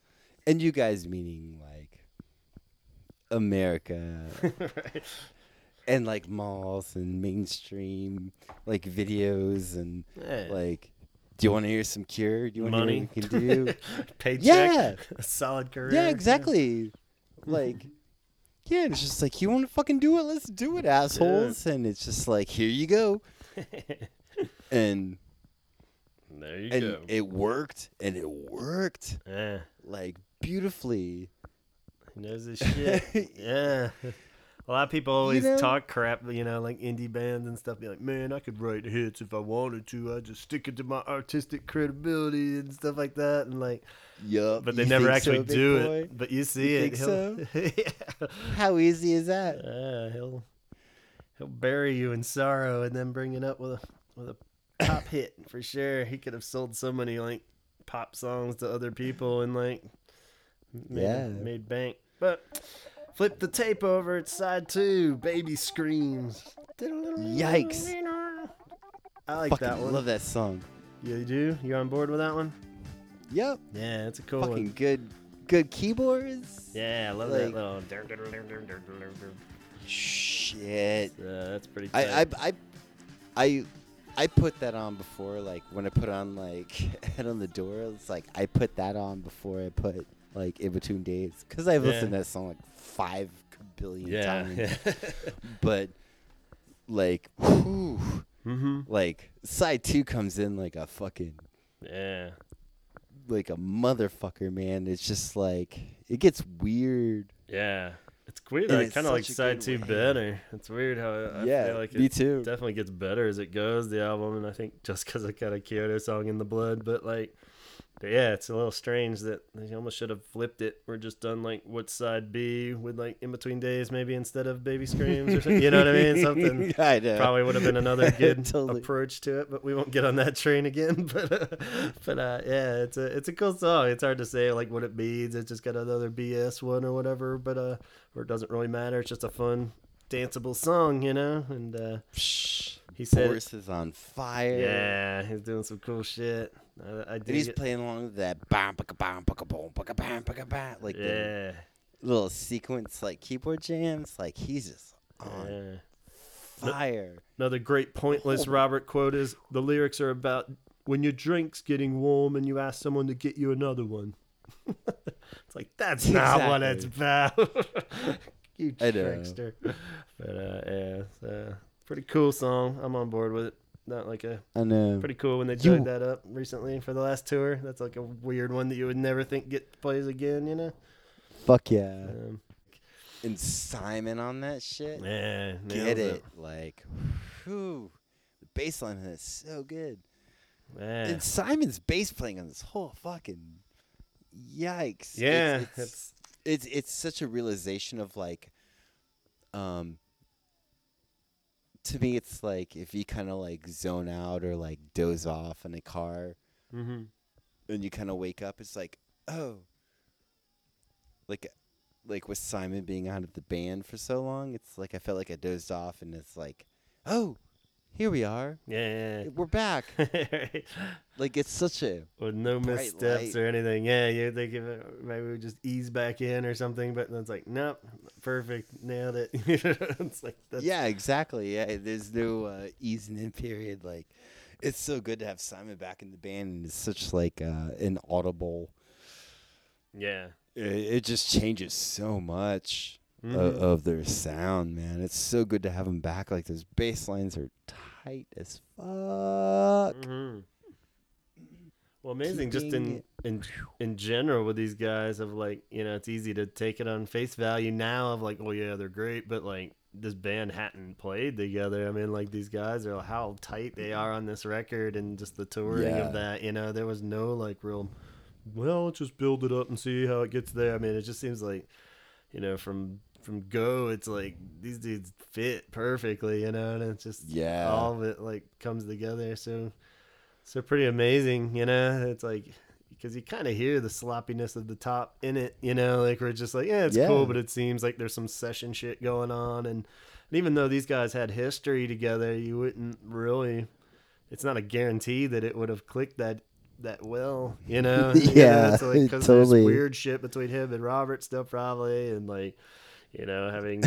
And you guys meaning, like, America. Right. And, like, malls and mainstream, like, videos and, like, do you want to hear some Cure? Do you want to hear what you can do? Paycheck. Yeah. A solid career. Yeah, exactly. Like, yeah, it's just like, you want to fucking do it? Let's do it, assholes. Yeah. And it's just like, here you go. And there you go. It worked. Yeah. Like, beautifully. He knows his shit. Yeah. A lot of people always talk crap, you know, like indie bands and stuff. Be like, man, I could write hits if I wanted to. I just stick it to my artistic credibility and stuff like that. And like, but they never actually do it. But you see it. So? Yeah. How easy is that? He'll bury you in sorrow and then bring it up with a pop hit for sure. He could have sold so many like pop songs to other people and like made bank, but. Flip the tape over. It's side 2. Baby Screams. Yikes. I like that one. I love that song. Yeah, you do? You on board with that one? Yep. Yeah, it's a cool one. Fucking good keyboards. Yeah, I love that little. Shit. That's pretty tight. I put that on before, like, when I put on, like, Head on the Door. It's like, I put that on before I put, like, Inbetween Days. Because I've listened to that song, like, 5 billion times. Yeah. But, like, whew, like, side 2 comes in like a fucking... Yeah. Like a motherfucker, man. It's just, like, it gets weird. Yeah. It's weird. I kind of like side 2 better. It's weird how I feel like it definitely gets better as it goes, the album. And I think just because I got a Kyoto song in the blood, but, like... But yeah, it's a little strange that they almost should have flipped it. We're just done like what side B with like Inbetween Days maybe instead of Baby Screams or something. You know what I mean? Something I know. Probably would have been another good approach to it, but we won't get on that train again. But yeah, it's a cool song. It's hard to say like what it means. It's just got another BS one or whatever, but or it doesn't really matter. It's just a fun danceable song, you know? And he said Boris is on fire. Yeah, he's doing some cool shit. He's playing along with that like the little sequence like keyboard jams. Like he's just on fire. Another great pointless Robert quote is the lyrics are about when your drink's getting warm and you ask someone to get you another one. It's like that's not what it's about. You trickster. But yeah, it's a pretty cool song. I'm on board with it. Not like a I know. Pretty cool when they dug that up recently for the last tour. That's like a weird one that you would never think get plays again, you know? Fuck yeah. And Simon on that shit. Yeah. Get it. Like, whew. The bass line is so good. Yeah. And Simon's bass playing on this whole fucking yikes. Yeah. It's such a realization of like to me, it's like if you kind of like zone out or like doze off in a car and you kind of wake up, it's like, oh, like with Simon being out of the band for so long, it's like I felt like I dozed off and it's like, oh, here we are. Yeah. We're back. Right. Like it's such a with no missteps light. Or anything. Yeah, you think maybe we just ease back in or something, but then it's like, nope, perfect, nailed it. It's like that's... Yeah, exactly. Yeah, there's no easing in period. Like, it's so good to have Simon back in the band, and it's such like an audible. Yeah. it just changes so much of their sound, man. It's so good to have them back. Like, those bass lines are tight as fuck. Mm-hmm. Well, amazing. Just in general with these guys of, like, you know, it's easy to take it on face value now of, like, oh, yeah, they're great. But, like, this band hadn't played together. I mean, like, these guys are how tight they are on this record and just the touring of that. You know, there was no, like, real, well, let's just build it up and see how it gets there. I mean, it just seems like, you know, from go, it's like these dudes fit perfectly, you know, and it's just all of it, like, comes together. So pretty amazing, you know. It's like, because you kind of hear the sloppiness of the top in it, you know, like we're just like, yeah, it's cool, but it seems like there's some session shit going on. And even though these guys had history together, you wouldn't really, it's not a guarantee that it would have clicked that well, you know. Yeah, you know, like, cause totally. There's weird shit between him and Robert still probably, and like, you know, having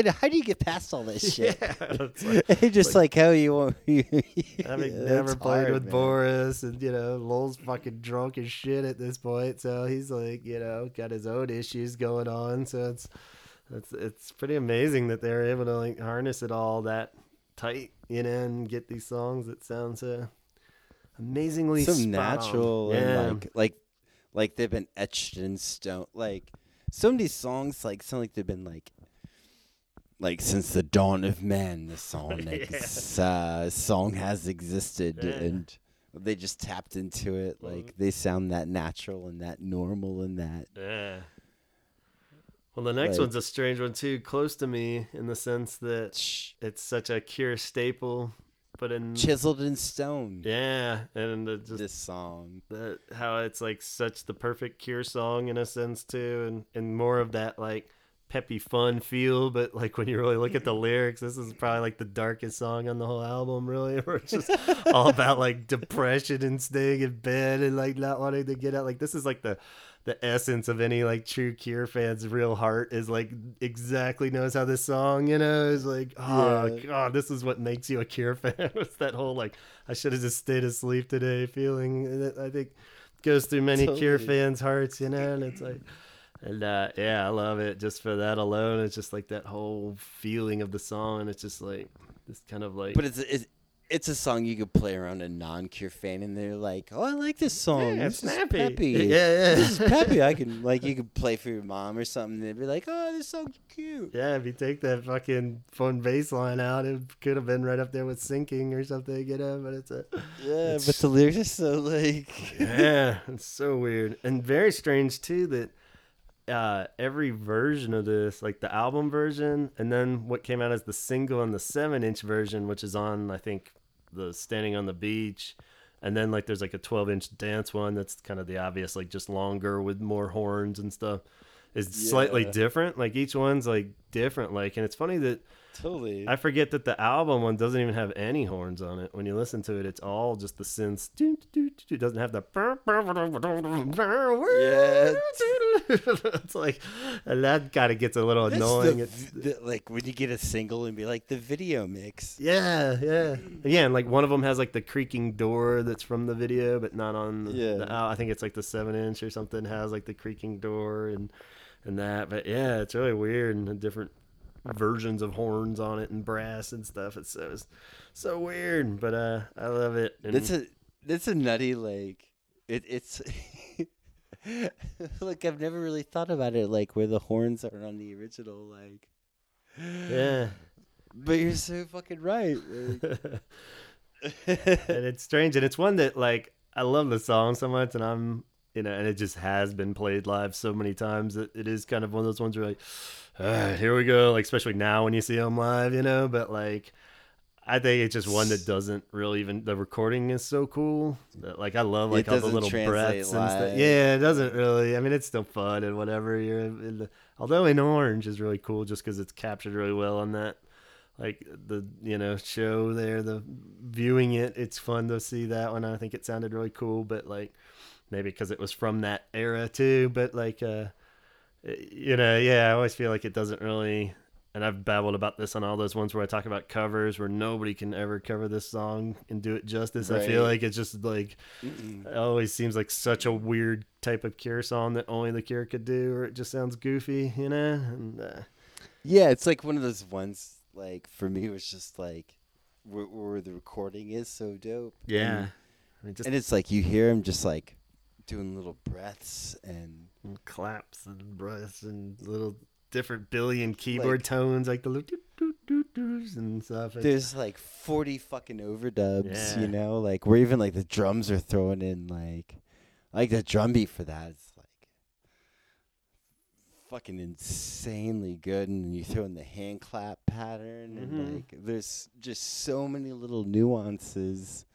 how do you get past all this shit? Yeah, it's just like how you want. Having never played with Boris, and you know, Lowell's fucking drunk as shit at this point, so he's like, you know, got his own issues going on. So it's pretty amazing that they're able to, like, harness it all that tight, you know, and get these songs that sound so amazingly so natural on. And like they've been etched in stone. Like, some of these songs, like, sound like they've been like since the dawn of man. This song, song has existed, and they just tapped into it. Like, they sound that natural and that normal and that. Yeah. Well, the next one's a strange one too, Close to Me, in the sense that it's such a Cure staple, but in chiseled in stone. Yeah, and just this song, how it's like such the perfect Cure song in a sense too, and more of that like peppy fun feel. But like when you really look at the lyrics, this is probably like the darkest song on the whole album, really. Where it's just all about like depression and staying in bed and like not wanting to get out. Like, this is like the essence of any like true Cure fan's real heart is like exactly knows how this song, you know, is like, God, this is what makes you a Cure fan. It's that whole like, I should have just stayed asleep today feeling that I think goes through many Cure fans' hearts, you know. And it's like, I love it just for that alone. It's just like that whole feeling of the song, and it's just like this kind of like, but it's a song you could play around a non-Cure fan, and they're like, "Oh, I like this song. Yeah, it's snappy. Peppy. Yeah. This is peppy. I can you could play for your mom or something. They'd be like, "Oh, this song's cute." Yeah, if you take that fucking fun bass line out, it could have been right up there with "Sinking" or something, you know. But but the lyrics are so like, yeah, it's so weird and very strange too that. Every version of this, like the album version, and then what came out as the single and the 7-inch version, which is on, I think, the Standing on the Beach, and then like there's like a 12-inch dance one that's kind of the obvious, like just longer with more horns and stuff, is slightly different. Like each one's like different. Like, and it's funny that totally I forget that the album one doesn't even have any horns on it. When you listen to it, it's all just the synths. It doesn't have the it's like, and that kind of gets a little annoying. Like when you get a single and be like the video mix. Yeah, and like one of them has like the creaking door that's from the video, but not on the I think it's like the 7-inch or something has like the creaking door and that. But yeah, it's really weird and different versions of horns on it and brass and stuff. It's so weird, but I love it. And it's a nutty, like it's like I've never really thought about it, like where the horns are on the original, like but you're so fucking right, like. And it's strange, and it's one that like I love the song so much, and I'm, you know, and it just has been played live so many times that it is kind of one of those ones where like, all right, here we go, like especially now when you see them live, you know. But like I think it's just one that doesn't really even, the recording is so cool. Like I love like all the little breaths and stuff. Yeah, it doesn't really. I mean, it's still fun and whatever. Although In Orange is really cool just because it's captured really well on that. Like the, you know, show there, the viewing it, it's fun to see that one. I think it sounded really cool, but like maybe because it was from that era too. But like, you know, yeah, I always feel like it doesn't really and I've babbled about this on all those ones where I talk about covers where nobody can ever cover this song and do it justice. Right. I feel like it's just like, it always seems like such a weird type of Cure song that only the Cure could do, or it just sounds goofy, you know? And, yeah, it's like one of those ones, like, for me, it was just like, where the recording is so dope. Yeah. And it's like, you hear him just like doing little breaths and claps and breaths and little different billion keyboard like, tones, like the little doo-doo-doos and stuff. There's like 40 fucking overdubs, you know, like where even like the drums are throwing in like the drum beat for that. It's like fucking insanely good. And then you throw in the hand clap pattern and like there's just so many little nuances.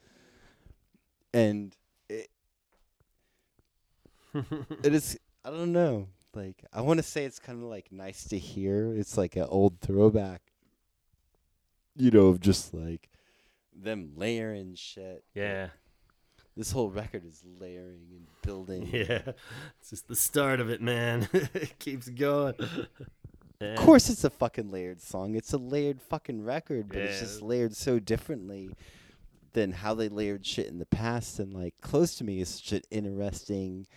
And it is, I don't know. Like, I want to say it's kind of like nice to hear. It's like an old throwback, you know, of just like them layering shit. Yeah. Like, this whole record is layering and building. Yeah. It's just the start of it, man. It keeps going. Yeah. Of course it's a fucking layered song. It's a layered fucking record, but it's just layered so differently than how they layered shit in the past. And like Close to Me is such an interesting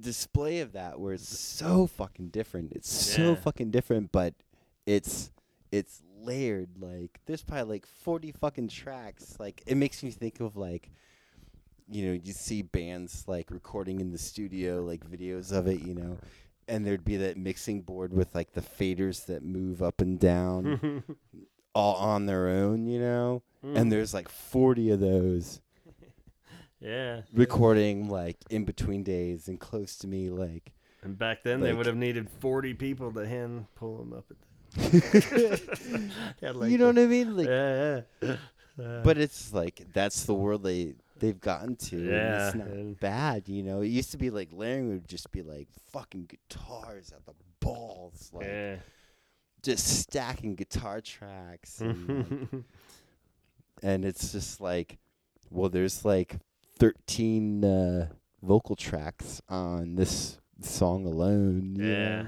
display of that, where it's so fucking different. It's so fucking different, but it's layered. Like there's probably like 40 fucking tracks. Like it makes me think of like, you know, you see bands like recording in the studio, like videos of it, you know, and there'd be that mixing board with like the faders that move up and down all on their own, you know, and there's like 40 of those. Yeah. Recording like In Between Days and Close to Me, like. And back then like, they would have needed 40 people to hand pull them up at the like you know what I mean? Like, but it's like that's the world they've gotten to. Yeah. And it's not bad, you know. It used to be like layering would just be like fucking guitars at the balls, like just stacking guitar tracks and, like, and it's just like, well, there's like 13 vocal tracks on this song alone. Yeah. You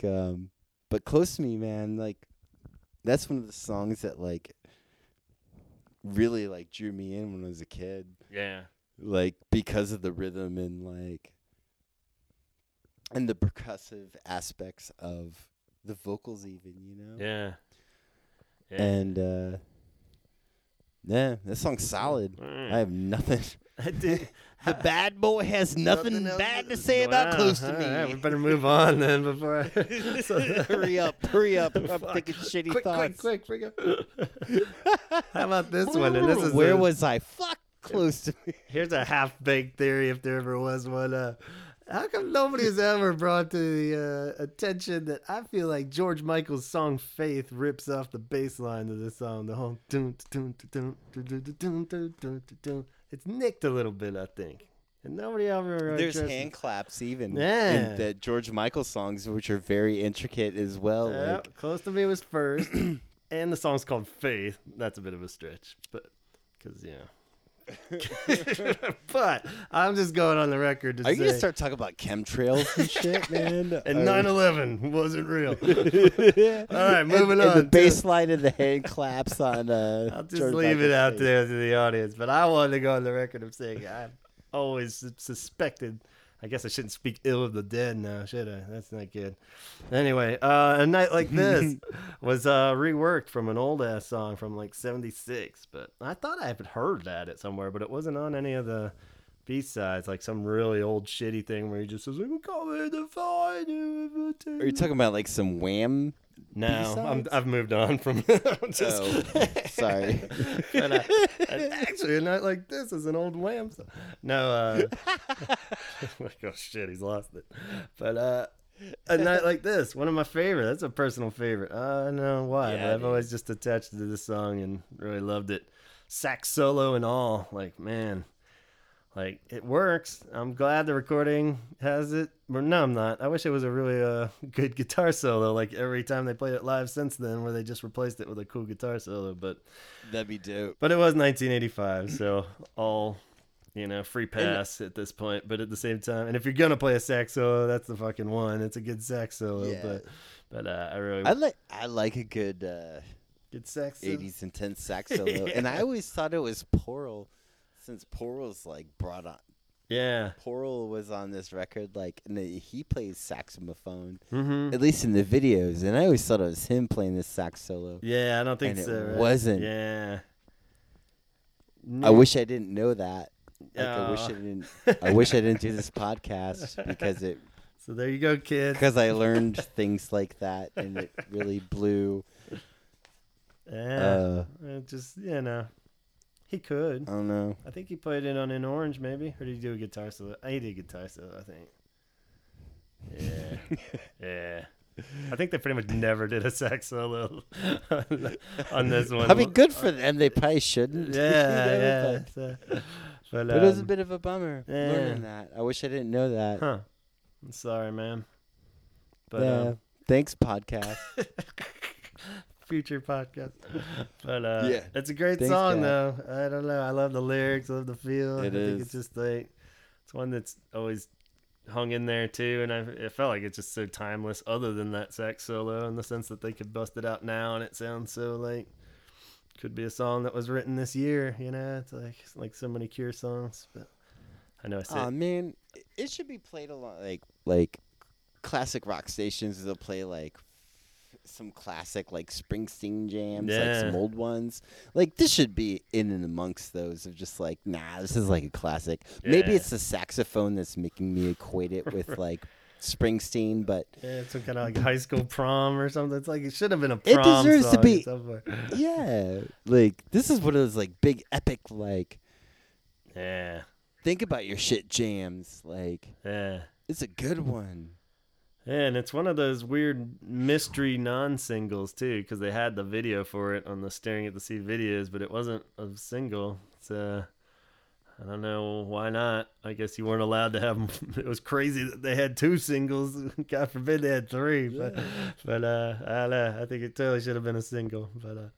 know? Like, but Close to Me, man, like, that's one of the songs that, like, really, like, drew me in when I was a kid. Yeah. Like, because of the rhythm and, like, and the percussive aspects of the vocals even, you know? Yeah. And, yeah, this song's solid. I have nothing. The bad boy has nothing bad to say about Close to Me. Right, we better move on then before I... Hurry up. I'm thinking shitty thoughts. Quick. How about this one? And this is where was I? Fuck Close to Me. Here's a half-baked theory if there ever was one. How come nobody's ever brought to the attention that I feel like George Michael's song Faith rips off the bass line of this song, the whole it's nicked a little bit, I think. And nobody ever... There's hand claps even in the George Michael songs, which are very intricate as well. Yep, like... Close to Me was first, and the song's called Faith. That's a bit of a stretch, but... Because, yeah... But I'm just going on the record to say, are you gonna start talking about chemtrails and shit, man? And 9/11 wasn't real. All right, moving on. And the baseline and the hand claps on. I'll just leave it out there to the audience. But I wanted to go on the record of saying I've always suspected. I guess I shouldn't speak ill of the dead now, should I? That's not good. Anyway, A Night Like This was reworked from an old-ass song from, like, 76. But I thought I had heard it somewhere, but it wasn't on any of the B-sides. Like, some really old shitty thing where he just says, I'm coming to find you. Are you talking about, like, some Wham? No, I've moved on from sorry. But actually, A Night Like This is an old Wham song. No, oh shit, he's lost it. But A Night Like This, one of my favorite. That's a personal favorite. I don't know why, but I've always just attached to this song and really loved it. Sax solo and all, like, man. Like, it works. I'm glad the recording has it. Or, no, I'm not. I wish it was a really good guitar solo, like every time they played it live since then, where they just replaced it with a cool guitar solo. But that'd be dope. But it was 1985, so all You know, free pass at this point, but at the same time, and if you're gonna play a sax solo, that's the fucking one. It's a good sax solo, but I like a good good sax solo. 80s intense sax solo, and I always thought it was Porl, since Porl's like brought on. Yeah, Porl was on this record, like, and he plays saxophone, at least in the videos, and I always thought it was him playing this sax solo. Yeah, I don't think and so. It wasn't. Yeah, I wish I didn't know that. Like, I wish I didn't do this podcast because it. So there you go, kids. Because I learned things like that, and it really blew. Yeah, it just he could. I don't know. I think he played it on In Orange, maybe, or did he do a guitar solo? He did a guitar solo, I think. Yeah, yeah. I think they pretty much never did a sax solo on this one. I mean, good for them. They probably shouldn't. Yeah, yeah. But it was a bit of a bummer learning that. I wish I didn't know that. Huh. I'm sorry, man. But thanks, podcast. Future podcast. But it's a great song, God. Though. I don't know. I love the lyrics. I love the feel. I think it's just like it's one that's always hung in there too, and it felt like it's just so timeless. Other than that sax solo, in the sense that they could bust it out now, and it sounds so like. Could be a song that was written this year, you know. It's like so many Cure songs, but I know I said. Man, it should be played a lot, like classic rock stations. They'll play like some classic like Springsteen jams, like some old ones. Like this should be in and amongst those of just like, nah, this is like a classic. Yeah. Maybe it's the saxophone that's making me equate it with like. Springsteen, but it's some kind of like high school prom or something. It's like it should have been a prom. It deserves song to be. Yeah, like this is one of those like big epic like. Yeah. Think about your shit jams, like. Yeah. It's a good one. Yeah, and it's one of those weird mystery non-singles too, because they had the video for it on the Staring at the Sea videos, but it wasn't a single. It's I don't know why not. I guess you weren't allowed to have them. It was crazy that they had two singles. God forbid they had three. Yeah. But I don't know. I think it totally should have been a single. But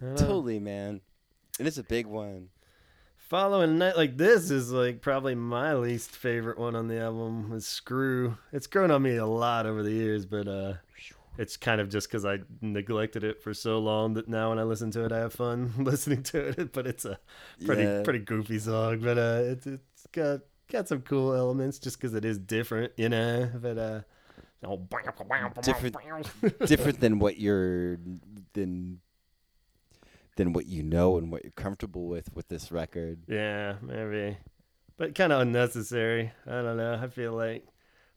totally, man. And it's a big one. Following a night like this is like probably my least favorite one on the album. Is Screw. It's grown on me a lot over the years, but it's kind of just because I neglected it for so long that now when I listen to it, I have fun listening to it. But it's a pretty goofy song, but it's got some cool elements just because it is different, you know. But different than what you know and what you're comfortable with this record. Yeah, maybe, but kind of unnecessary. I don't know. I feel like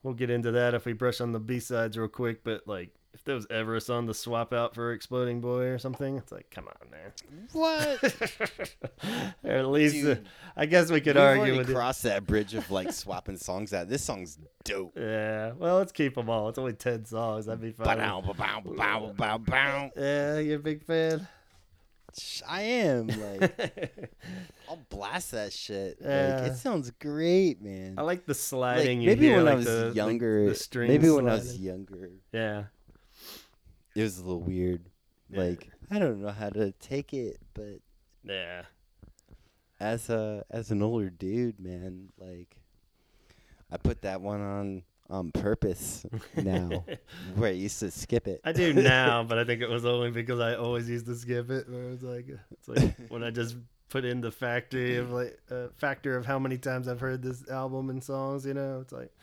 we'll get into that if we brush on the B sides real quick, but like. If there was ever a song to swap out for Exploding Boy or something, it's like, come on, man. What? Or at least, dude, I guess we could argue with cross that bridge of like swapping songs out. This song's dope. Yeah. Well, let's keep them all. It's only 10 songs. That'd be fun. Yeah, you're a big fan. I am. Like, I'll blast that shit. Yeah. Like, it sounds great, man. I like the sliding. Like, maybe when I was younger. Maybe when I was younger. Yeah. It was a little weird. Like, I don't know how to take it, but yeah. As an older dude, man, like I put that one on purpose now. Where I used to skip it. I do now, but I think it was only because I always used to skip it. Where it's like when I just put in the factor of how many times I've heard this album and songs, you know, it's like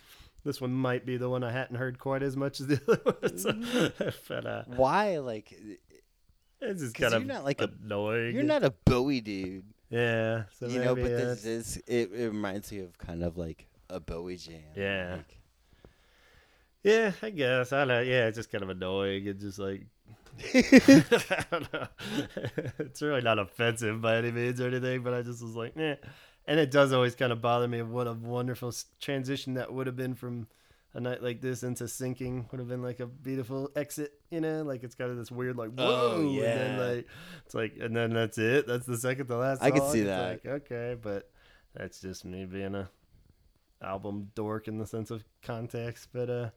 this one might be the one I hadn't heard quite as much as the other ones. But, why? Like, it's just kind of not like annoying. You're not a Bowie dude. Yeah. So you know, but this is, it reminds you of kind of like a Bowie jam. Yeah. Like, yeah, I guess. I don't know. Yeah, it's just kind of annoying. It's just like, I don't know. It's really not offensive by any means or anything, but I just was like, eh. And it does always kind of bother me. What a wonderful transition that would have been from a night like this into Sinking. Would have been like a beautiful exit, you know? Like it's kind of this weird, like, whoa. Oh, yeah. And then like, it's like, and then that's it. That's the second to last song. I could see that. It's like, okay, but that's just me being a album dork in the sense of context. But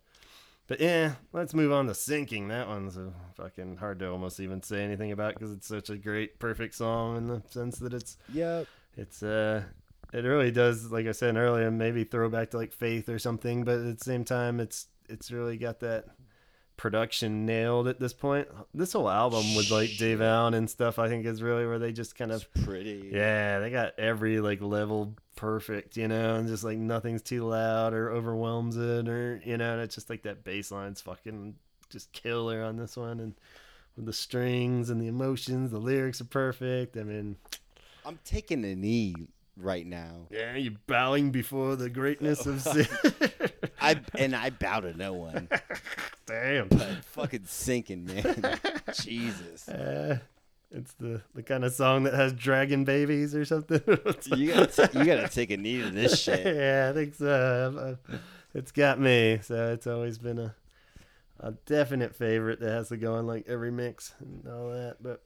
yeah, let's move on to Sinking. That one's fucking hard to almost even say anything about because it's such a great, perfect song in the sense that it's. Yep. It's It really does, like I said earlier, maybe throw back to like Faith or something, but at the same time, it's really got that production nailed at this point. This whole album with like Dave Allen and stuff, I think, is really where they just kind of, it's pretty. Yeah, they got every like level perfect, you know, and just like nothing's too loud or overwhelms it, or, you know, and it's just like that bass line's fucking just killer on this one, and with the strings and the emotions, the lyrics are perfect. I mean, I'm taking a knee right now. Yeah, you're bowing before the greatness of sin. I bow to no one. Damn. But fucking sinking, man. Jesus. It's the kind of song that has dragon babies or something. you gotta take a knee to this shit. Yeah, I think so. It's got me. So it's always been a definite favorite that has to go on like every mix and all that. But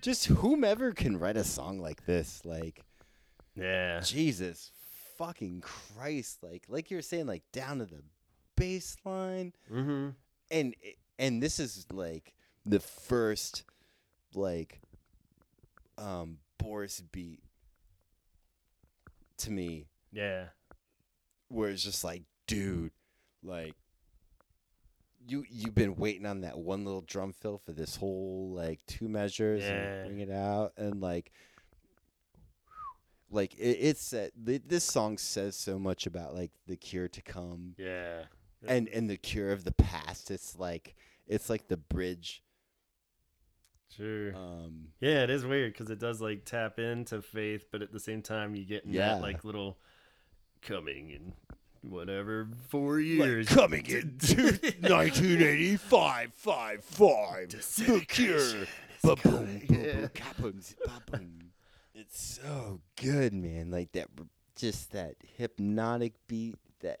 just whomever can write a song like this, like, yeah, Jesus fucking Christ, like you're saying, like down to the bass line, mm-hmm. and this is like the first like Boris beat to me, yeah, where it's just like, dude, like you've been waiting on that one little drum fill for this whole like two measures, yeah, and bring it out, and like this song says so much about like the Cure to come, yeah, and the Cure of the past. It's like the bridge. Sure. Yeah, it is weird because it does like tap into Faith, but at the same time you get in that like little coming and whatever 4 years, like, coming into 1985 5-5 the Cure, ba boom boom boom. It's so good, man. Like that, just that hypnotic beat, that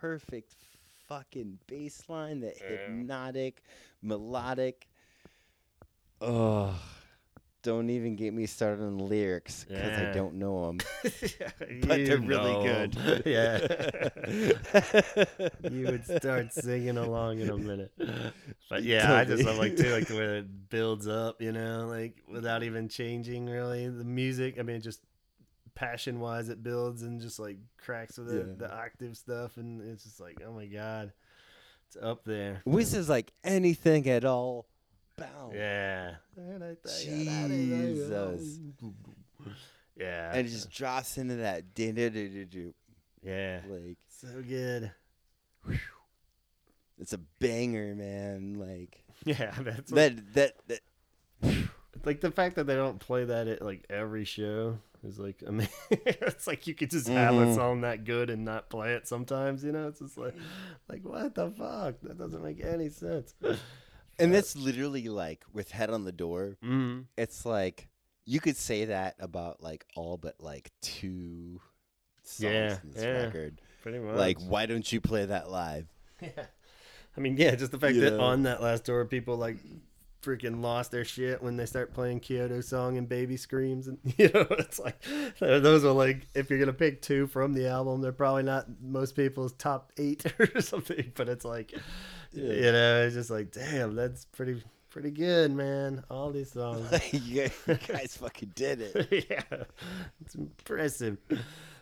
perfect fucking bass line, that hypnotic, melodic. Oh, don't even get me started on the lyrics because I don't know them. But they're really good. Yeah. You would start singing along in a minute. But yeah, I just love like too, like the way that it builds up, you know, like without even changing really the music. I mean, just passion wise, it builds and just like cracks with the octave stuff. And it's just like, oh my God, it's up there. This is like anything at all. Bow. Yeah. Jesus. Yeah. And it just drops into that. Yeah. Like, so good. Whew. It's a banger, man. Like, yeah, that's that. Like the fact that they don't play that at like every show is like, I mean, it's like you could just have a song that good and not play it sometimes, you know? It's just like what the fuck? That doesn't make any sense. And that's literally like with Head on the Door. Mm-hmm. It's like you could say that about like all but like two songs in this record. Pretty much. Like, why don't you play that live? Yeah. I mean, yeah, just the fact that on that last tour, people like freaking lost their shit when they start playing Kyoto Song and Baby Screams, and you know, it's like those are like, if you're gonna pick two from the album, they're probably not most people's top 8 or something, but it's like, you know, it's just like, damn, that's pretty good, man. All these songs, you guys fucking did it. Yeah, it's impressive.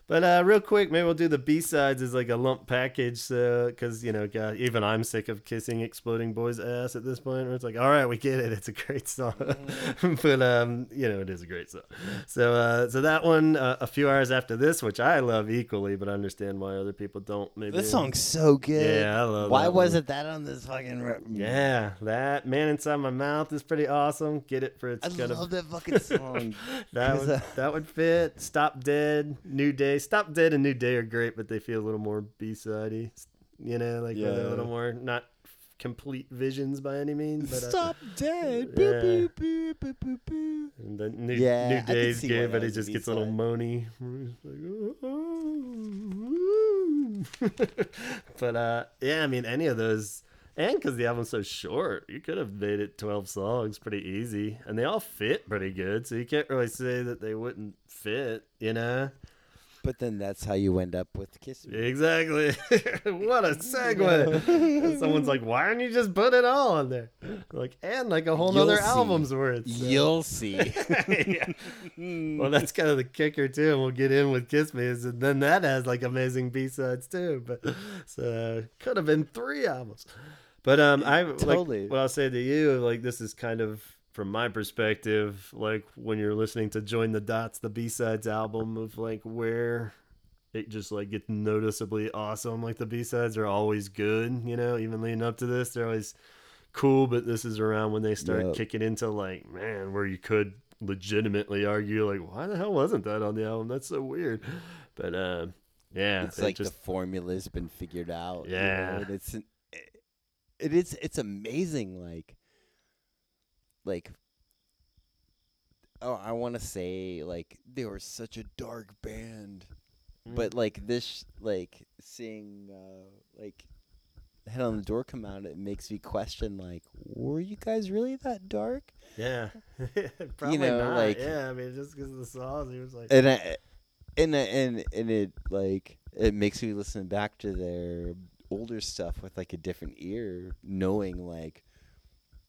But real quick, maybe we'll do the B-sides as like a lump package, so, because, you know, God, even I'm sick of kissing Exploding Boy's ass at this point. Where it's like, all right, we get it. It's a great song. But, you know, it is a great song. So that one, A Few Hours After This, which I love equally, but I understand why other people don't. Maybe. This song's so good. Yeah, I love it. Why wasn't that on this fucking record? Yeah, that Man Inside My Mouth is pretty awesome. Get it for its kind of... I love that fucking song. That would fit. Stop Dead, New Day. Stop Dead and New Day are great, but they feel a little more B-sidey, you know, like a little more not complete visions by any means. But Stop Dead, boop, boop, boop, boop, boop. And the New Day's good, but it just gets a little moany. But yeah, I mean, any of those, and because the album's so short, you could have made it 12 songs pretty easy, and they all fit pretty good, so you can't really say that they wouldn't fit, you know. But then that's how you end up with Kiss Me. Exactly. What a segue. Someone's like, why don't you just put it all on there? Like, and like a whole nother album's worth. So. You'll see. Yeah. Well, that's kind of the kicker, too. And we'll get in with Kiss Me. And then that has like amazing B-sides, too. But so could have been three albums. But I totally. Like, what I'll say to you, like, this is kind of, from my perspective, like when you're listening to Join the Dots, the B-Sides album, of like where it just like gets noticeably awesome. Like the B-Sides are always good, you know, even leading up to this, they're always cool. But this is around when they start kicking into like, man, where you could legitimately argue like, why the hell wasn't that on the album? That's so weird. But yeah, it's like just, the formula's been figured out. Yeah. You know? And it's amazing. Like, oh, I want to say, like, they were such a dark band. Mm. But, like, this, like, seeing, like, Head on the Door come out, it makes me question, like, were you guys really that dark? Yeah. Probably, you know, not. Like, yeah, I mean, just because of the songs, he was like... And it, like, it makes me listen back to their older stuff with, like, a different ear, knowing, like,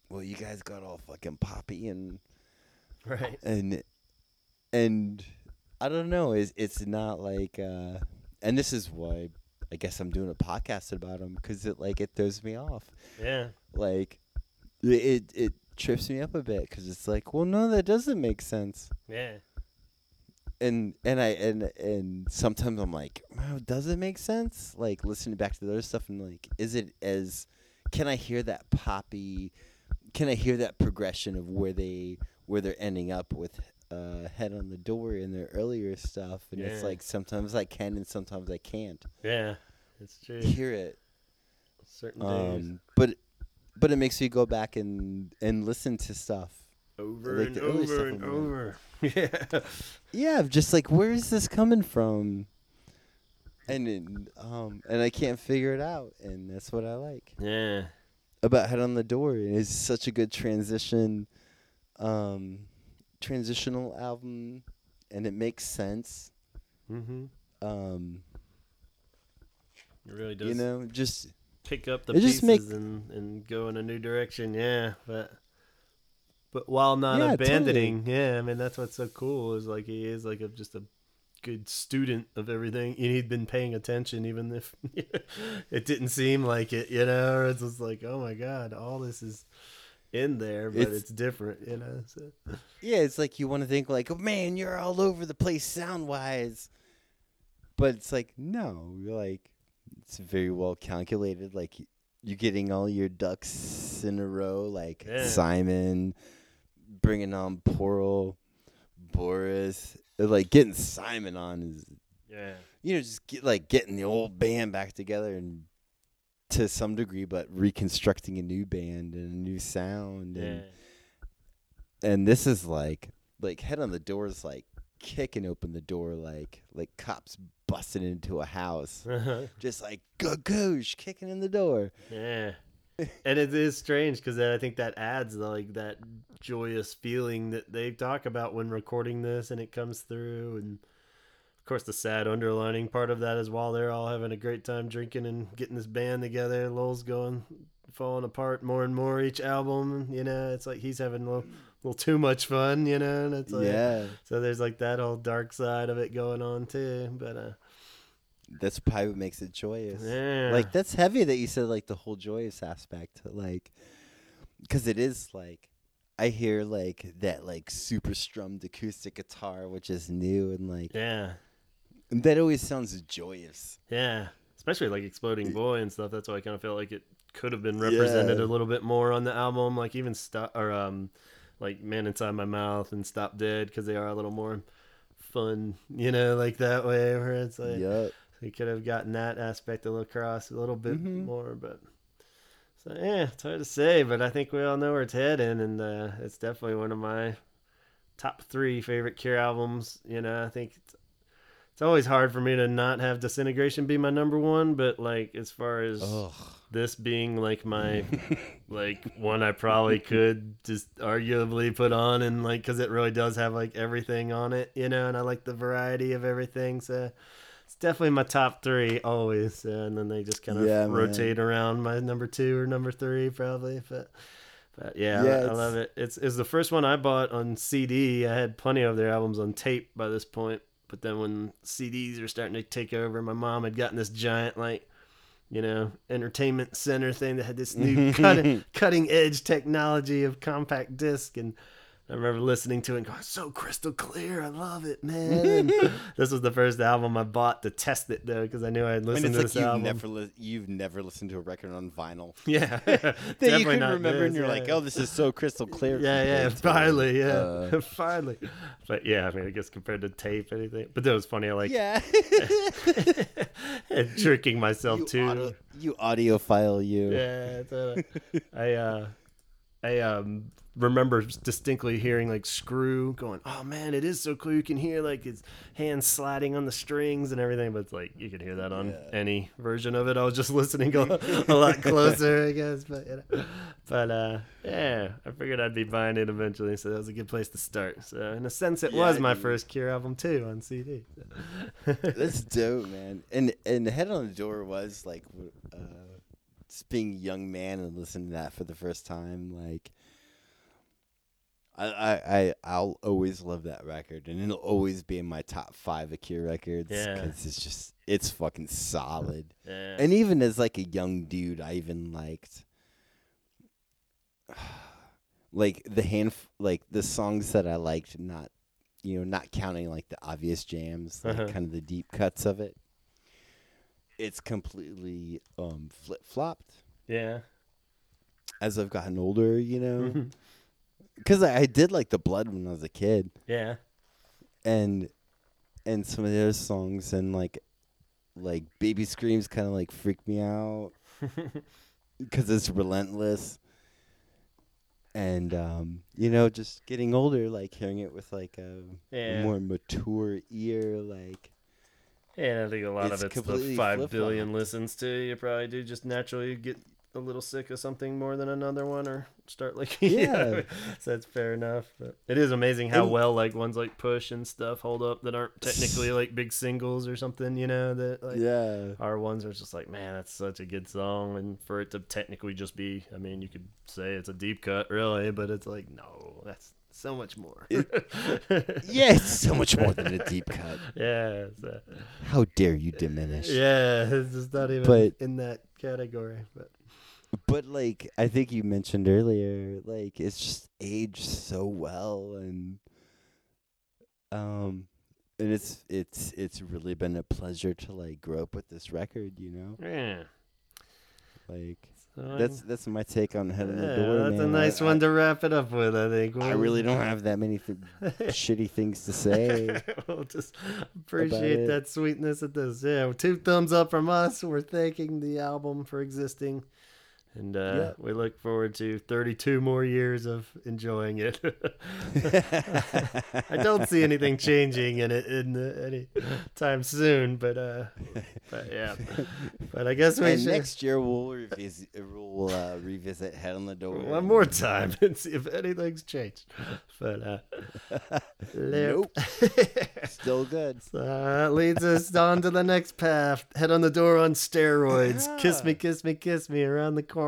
well, you guys got all fucking poppy and right and I don't know. It's not like and this is why I guess I'm doing a podcast about them, because it like it throws me off. Yeah, like it trips me up a bit because it's like, well, no, that doesn't make sense. Yeah, and sometimes I'm like, wow, does it make sense? Like listening back to the other stuff and like, is it as can I hear that poppy? Can I hear that progression of where they're ending up with Head on the Door in their earlier stuff? And yeah. It's like sometimes I can and sometimes I can't. Yeah, it's true. Hear it. Certain days. But it makes me go back and listen to stuff. Over like and over and over. Yeah. Yeah, just like, where is this coming from? And I can't figure it out. And that's what I like. Yeah. About Head on the Door. It is such a good transitional album, and it makes sense. Mm-hmm. It really does. You know, just pick up the pieces and go in a new direction. Yeah, but while not abandoning. Totally. Yeah, I mean that's what's so cool is like he is like just a good student of everything, and he'd been paying attention even if it didn't seem like it, you know, or it's just like, oh my god, all this is in there, but it's different, you know. So. Yeah, it's like you want to think like, oh man, you're all over the place sound wise, but it's like, no, you're like, it's very well calculated, like you're getting all your ducks in a row, like Simon bringing on Boris. Like getting Simon on is, yeah, you know, just getting the old band back together and to some degree, but reconstructing a new band and a new sound, and this is like Head on the Door is like kicking open the door like cops busting into a house, just like goosh kicking in the door. Yeah. And it is strange because I think that adds like that joyous feeling that they talk about when recording this, and it comes through. And of course, the sad underlining part of that is while they're all having a great time drinking and getting this band together, Lowell's falling apart more and more each album. You know, it's like he's having a little too much fun. You know, and it's like, yeah. So there's like that whole dark side of it going on too, but. That's probably what makes it joyous. Yeah. Like, that's heavy that you said, like, the whole joyous aspect. Like, because it is, like, I hear, like, that, like, super strummed acoustic guitar, which is new and, like. Yeah. That always sounds joyous. Yeah. Especially, like, Exploding Boy and stuff. That's why I kind of felt like it could have been represented a little bit more on the album. Like, even like, Man Inside My Mouth and Stop Dead, because they are a little more fun, you know, like that way where it's like. Yep. We could have gotten that aspect of lacrosse a little bit more, but so yeah, it's hard to say. But I think we all know where it's heading, and it's definitely one of my top 3 favorite Cure albums. You know, I think It's always hard for me to not have Disintegration be my number one, but like as far as this being like my like one I probably could just arguably put on, and like because it really does have like everything on it, you know, and I like the variety of everything, so it's definitely my top three always. And then they just kind of rotate around my number two or number three probably, but I love it. It's the first one I bought on CD. I had plenty of their albums on tape by this point. But then when CDs were starting to take over, my mom had gotten this giant, like, you know, entertainment center thing that had this new cutting edge technology of compact disc. And I remember listening to it and going, so crystal clear. I love it, man. This was the first album I bought to test it, though, because I knew I had listened to this album. You've never listened to a record on vinyl. Yeah. That you can remember this, and you're like, oh, this is so crystal clear. Finally, finally. But yeah, I mean, I guess compared to tape, anything. But that was funny. I like, and tricking myself, too. You audiophile, you. Yeah. I remember distinctly hearing like Screw going, oh man, it is so cool. You can hear like his hands sliding on the strings and everything, but it's like you can hear that on any version of it. I was just listening a lot closer, I guess, but you know. But I figured I'd be buying it eventually, so that was a good place to start. So in a sense, it was my first Cure album too on CD. So. That's dope, man. And The Head on the Door was like just being a young man and listening to that for the first time, like. I'll always love that record, and it'll always be in my top 5 of Cure records because it's fucking solid. Yeah. And even as like a young dude, I even liked the songs that I liked, not not counting like the obvious jams, like kind of the deep cuts of it. It's completely flip flopped. Yeah. As I've gotten older, because I did like The Blood when I was a kid. Yeah. And some of the other songs and like Baby Screams kind of like freaked me out because it's relentless. And, just getting older, like hearing it with like a more mature ear, like. Yeah, I think a lot of it's the 5 billion listens to. You probably do just naturally get a little sick of something more than another one, or start like so that's fair enough. But it is amazing how well like ones like Push and stuff hold up that aren't technically like big singles or something, that like our ones are just like, man, that's such a good song, and for it to technically just be, I mean, you could say it's a deep cut really, but it's like, no, that's so much more. It's so much more than a deep cut. How dare you diminish? It's just not even in that category. But like I think you mentioned earlier, like it's just aged so well, and it's really been a pleasure to like grow up with this record, Yeah. Like so that's my take on Head on the Door. That's a nice one to wrap it up with, I think. I really don't have that many shitty things to say. We'll just appreciate that sweetness of this. Yeah, 2 thumbs up from us. We're thanking the album for existing. And we look forward to 32 more years of enjoying it. I don't see anything changing in it any time soon, but yeah. But I guess we should. Next year we'll revisit Head on the Door one more time and see if anything's changed. But nope, still good. So that leads us on to the next path. Head on the Door on steroids. Yeah. Kiss me, kiss me, kiss me around the corner.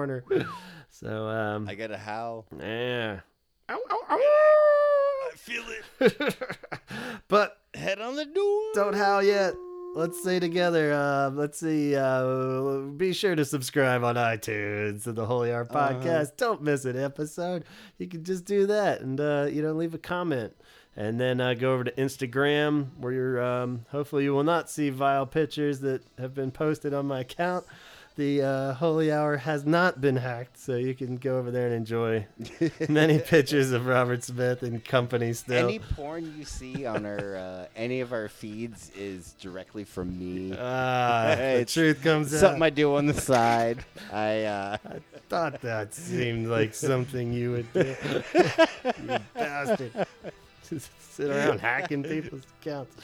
So I got a howl. Yeah. Ow, ow, ow. I feel it. But Head on the Door. Don't howl yet. Let's say together. Let's see. Be sure to subscribe on iTunes to the Holy Hour Podcast. Don't miss an episode. You can just do that and leave a comment. And then go over to Instagram where you're hopefully you will not see vile pictures that have been posted on my account. The Holy Hour has not been hacked, so you can go over there and enjoy many pictures of Robert Smith and company still. Any porn you see on any of our feeds is directly from me. The truth comes out. Something I do on the side. I thought that seemed like something you would do. You bastard. sit around hacking people's accounts.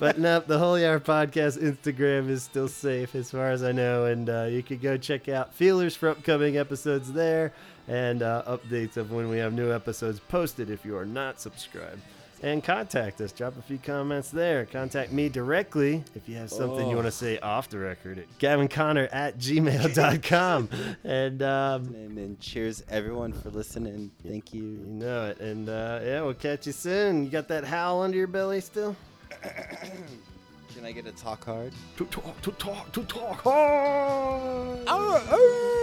But no, the Holy Hour Podcast Instagram is still safe as far as I know, and you can go check out feelers for upcoming episodes there, and updates of when we have new episodes posted if you are not subscribed. And contact us. Drop a few comments there. Contact me directly if you have something you want to say off the record at gavinconnor@gmail.com. And cheers, everyone, for listening. Thank you. You know it. And, yeah, we'll catch you soon. You got that howl under your belly still? Can I get a talk hard? To talk hard!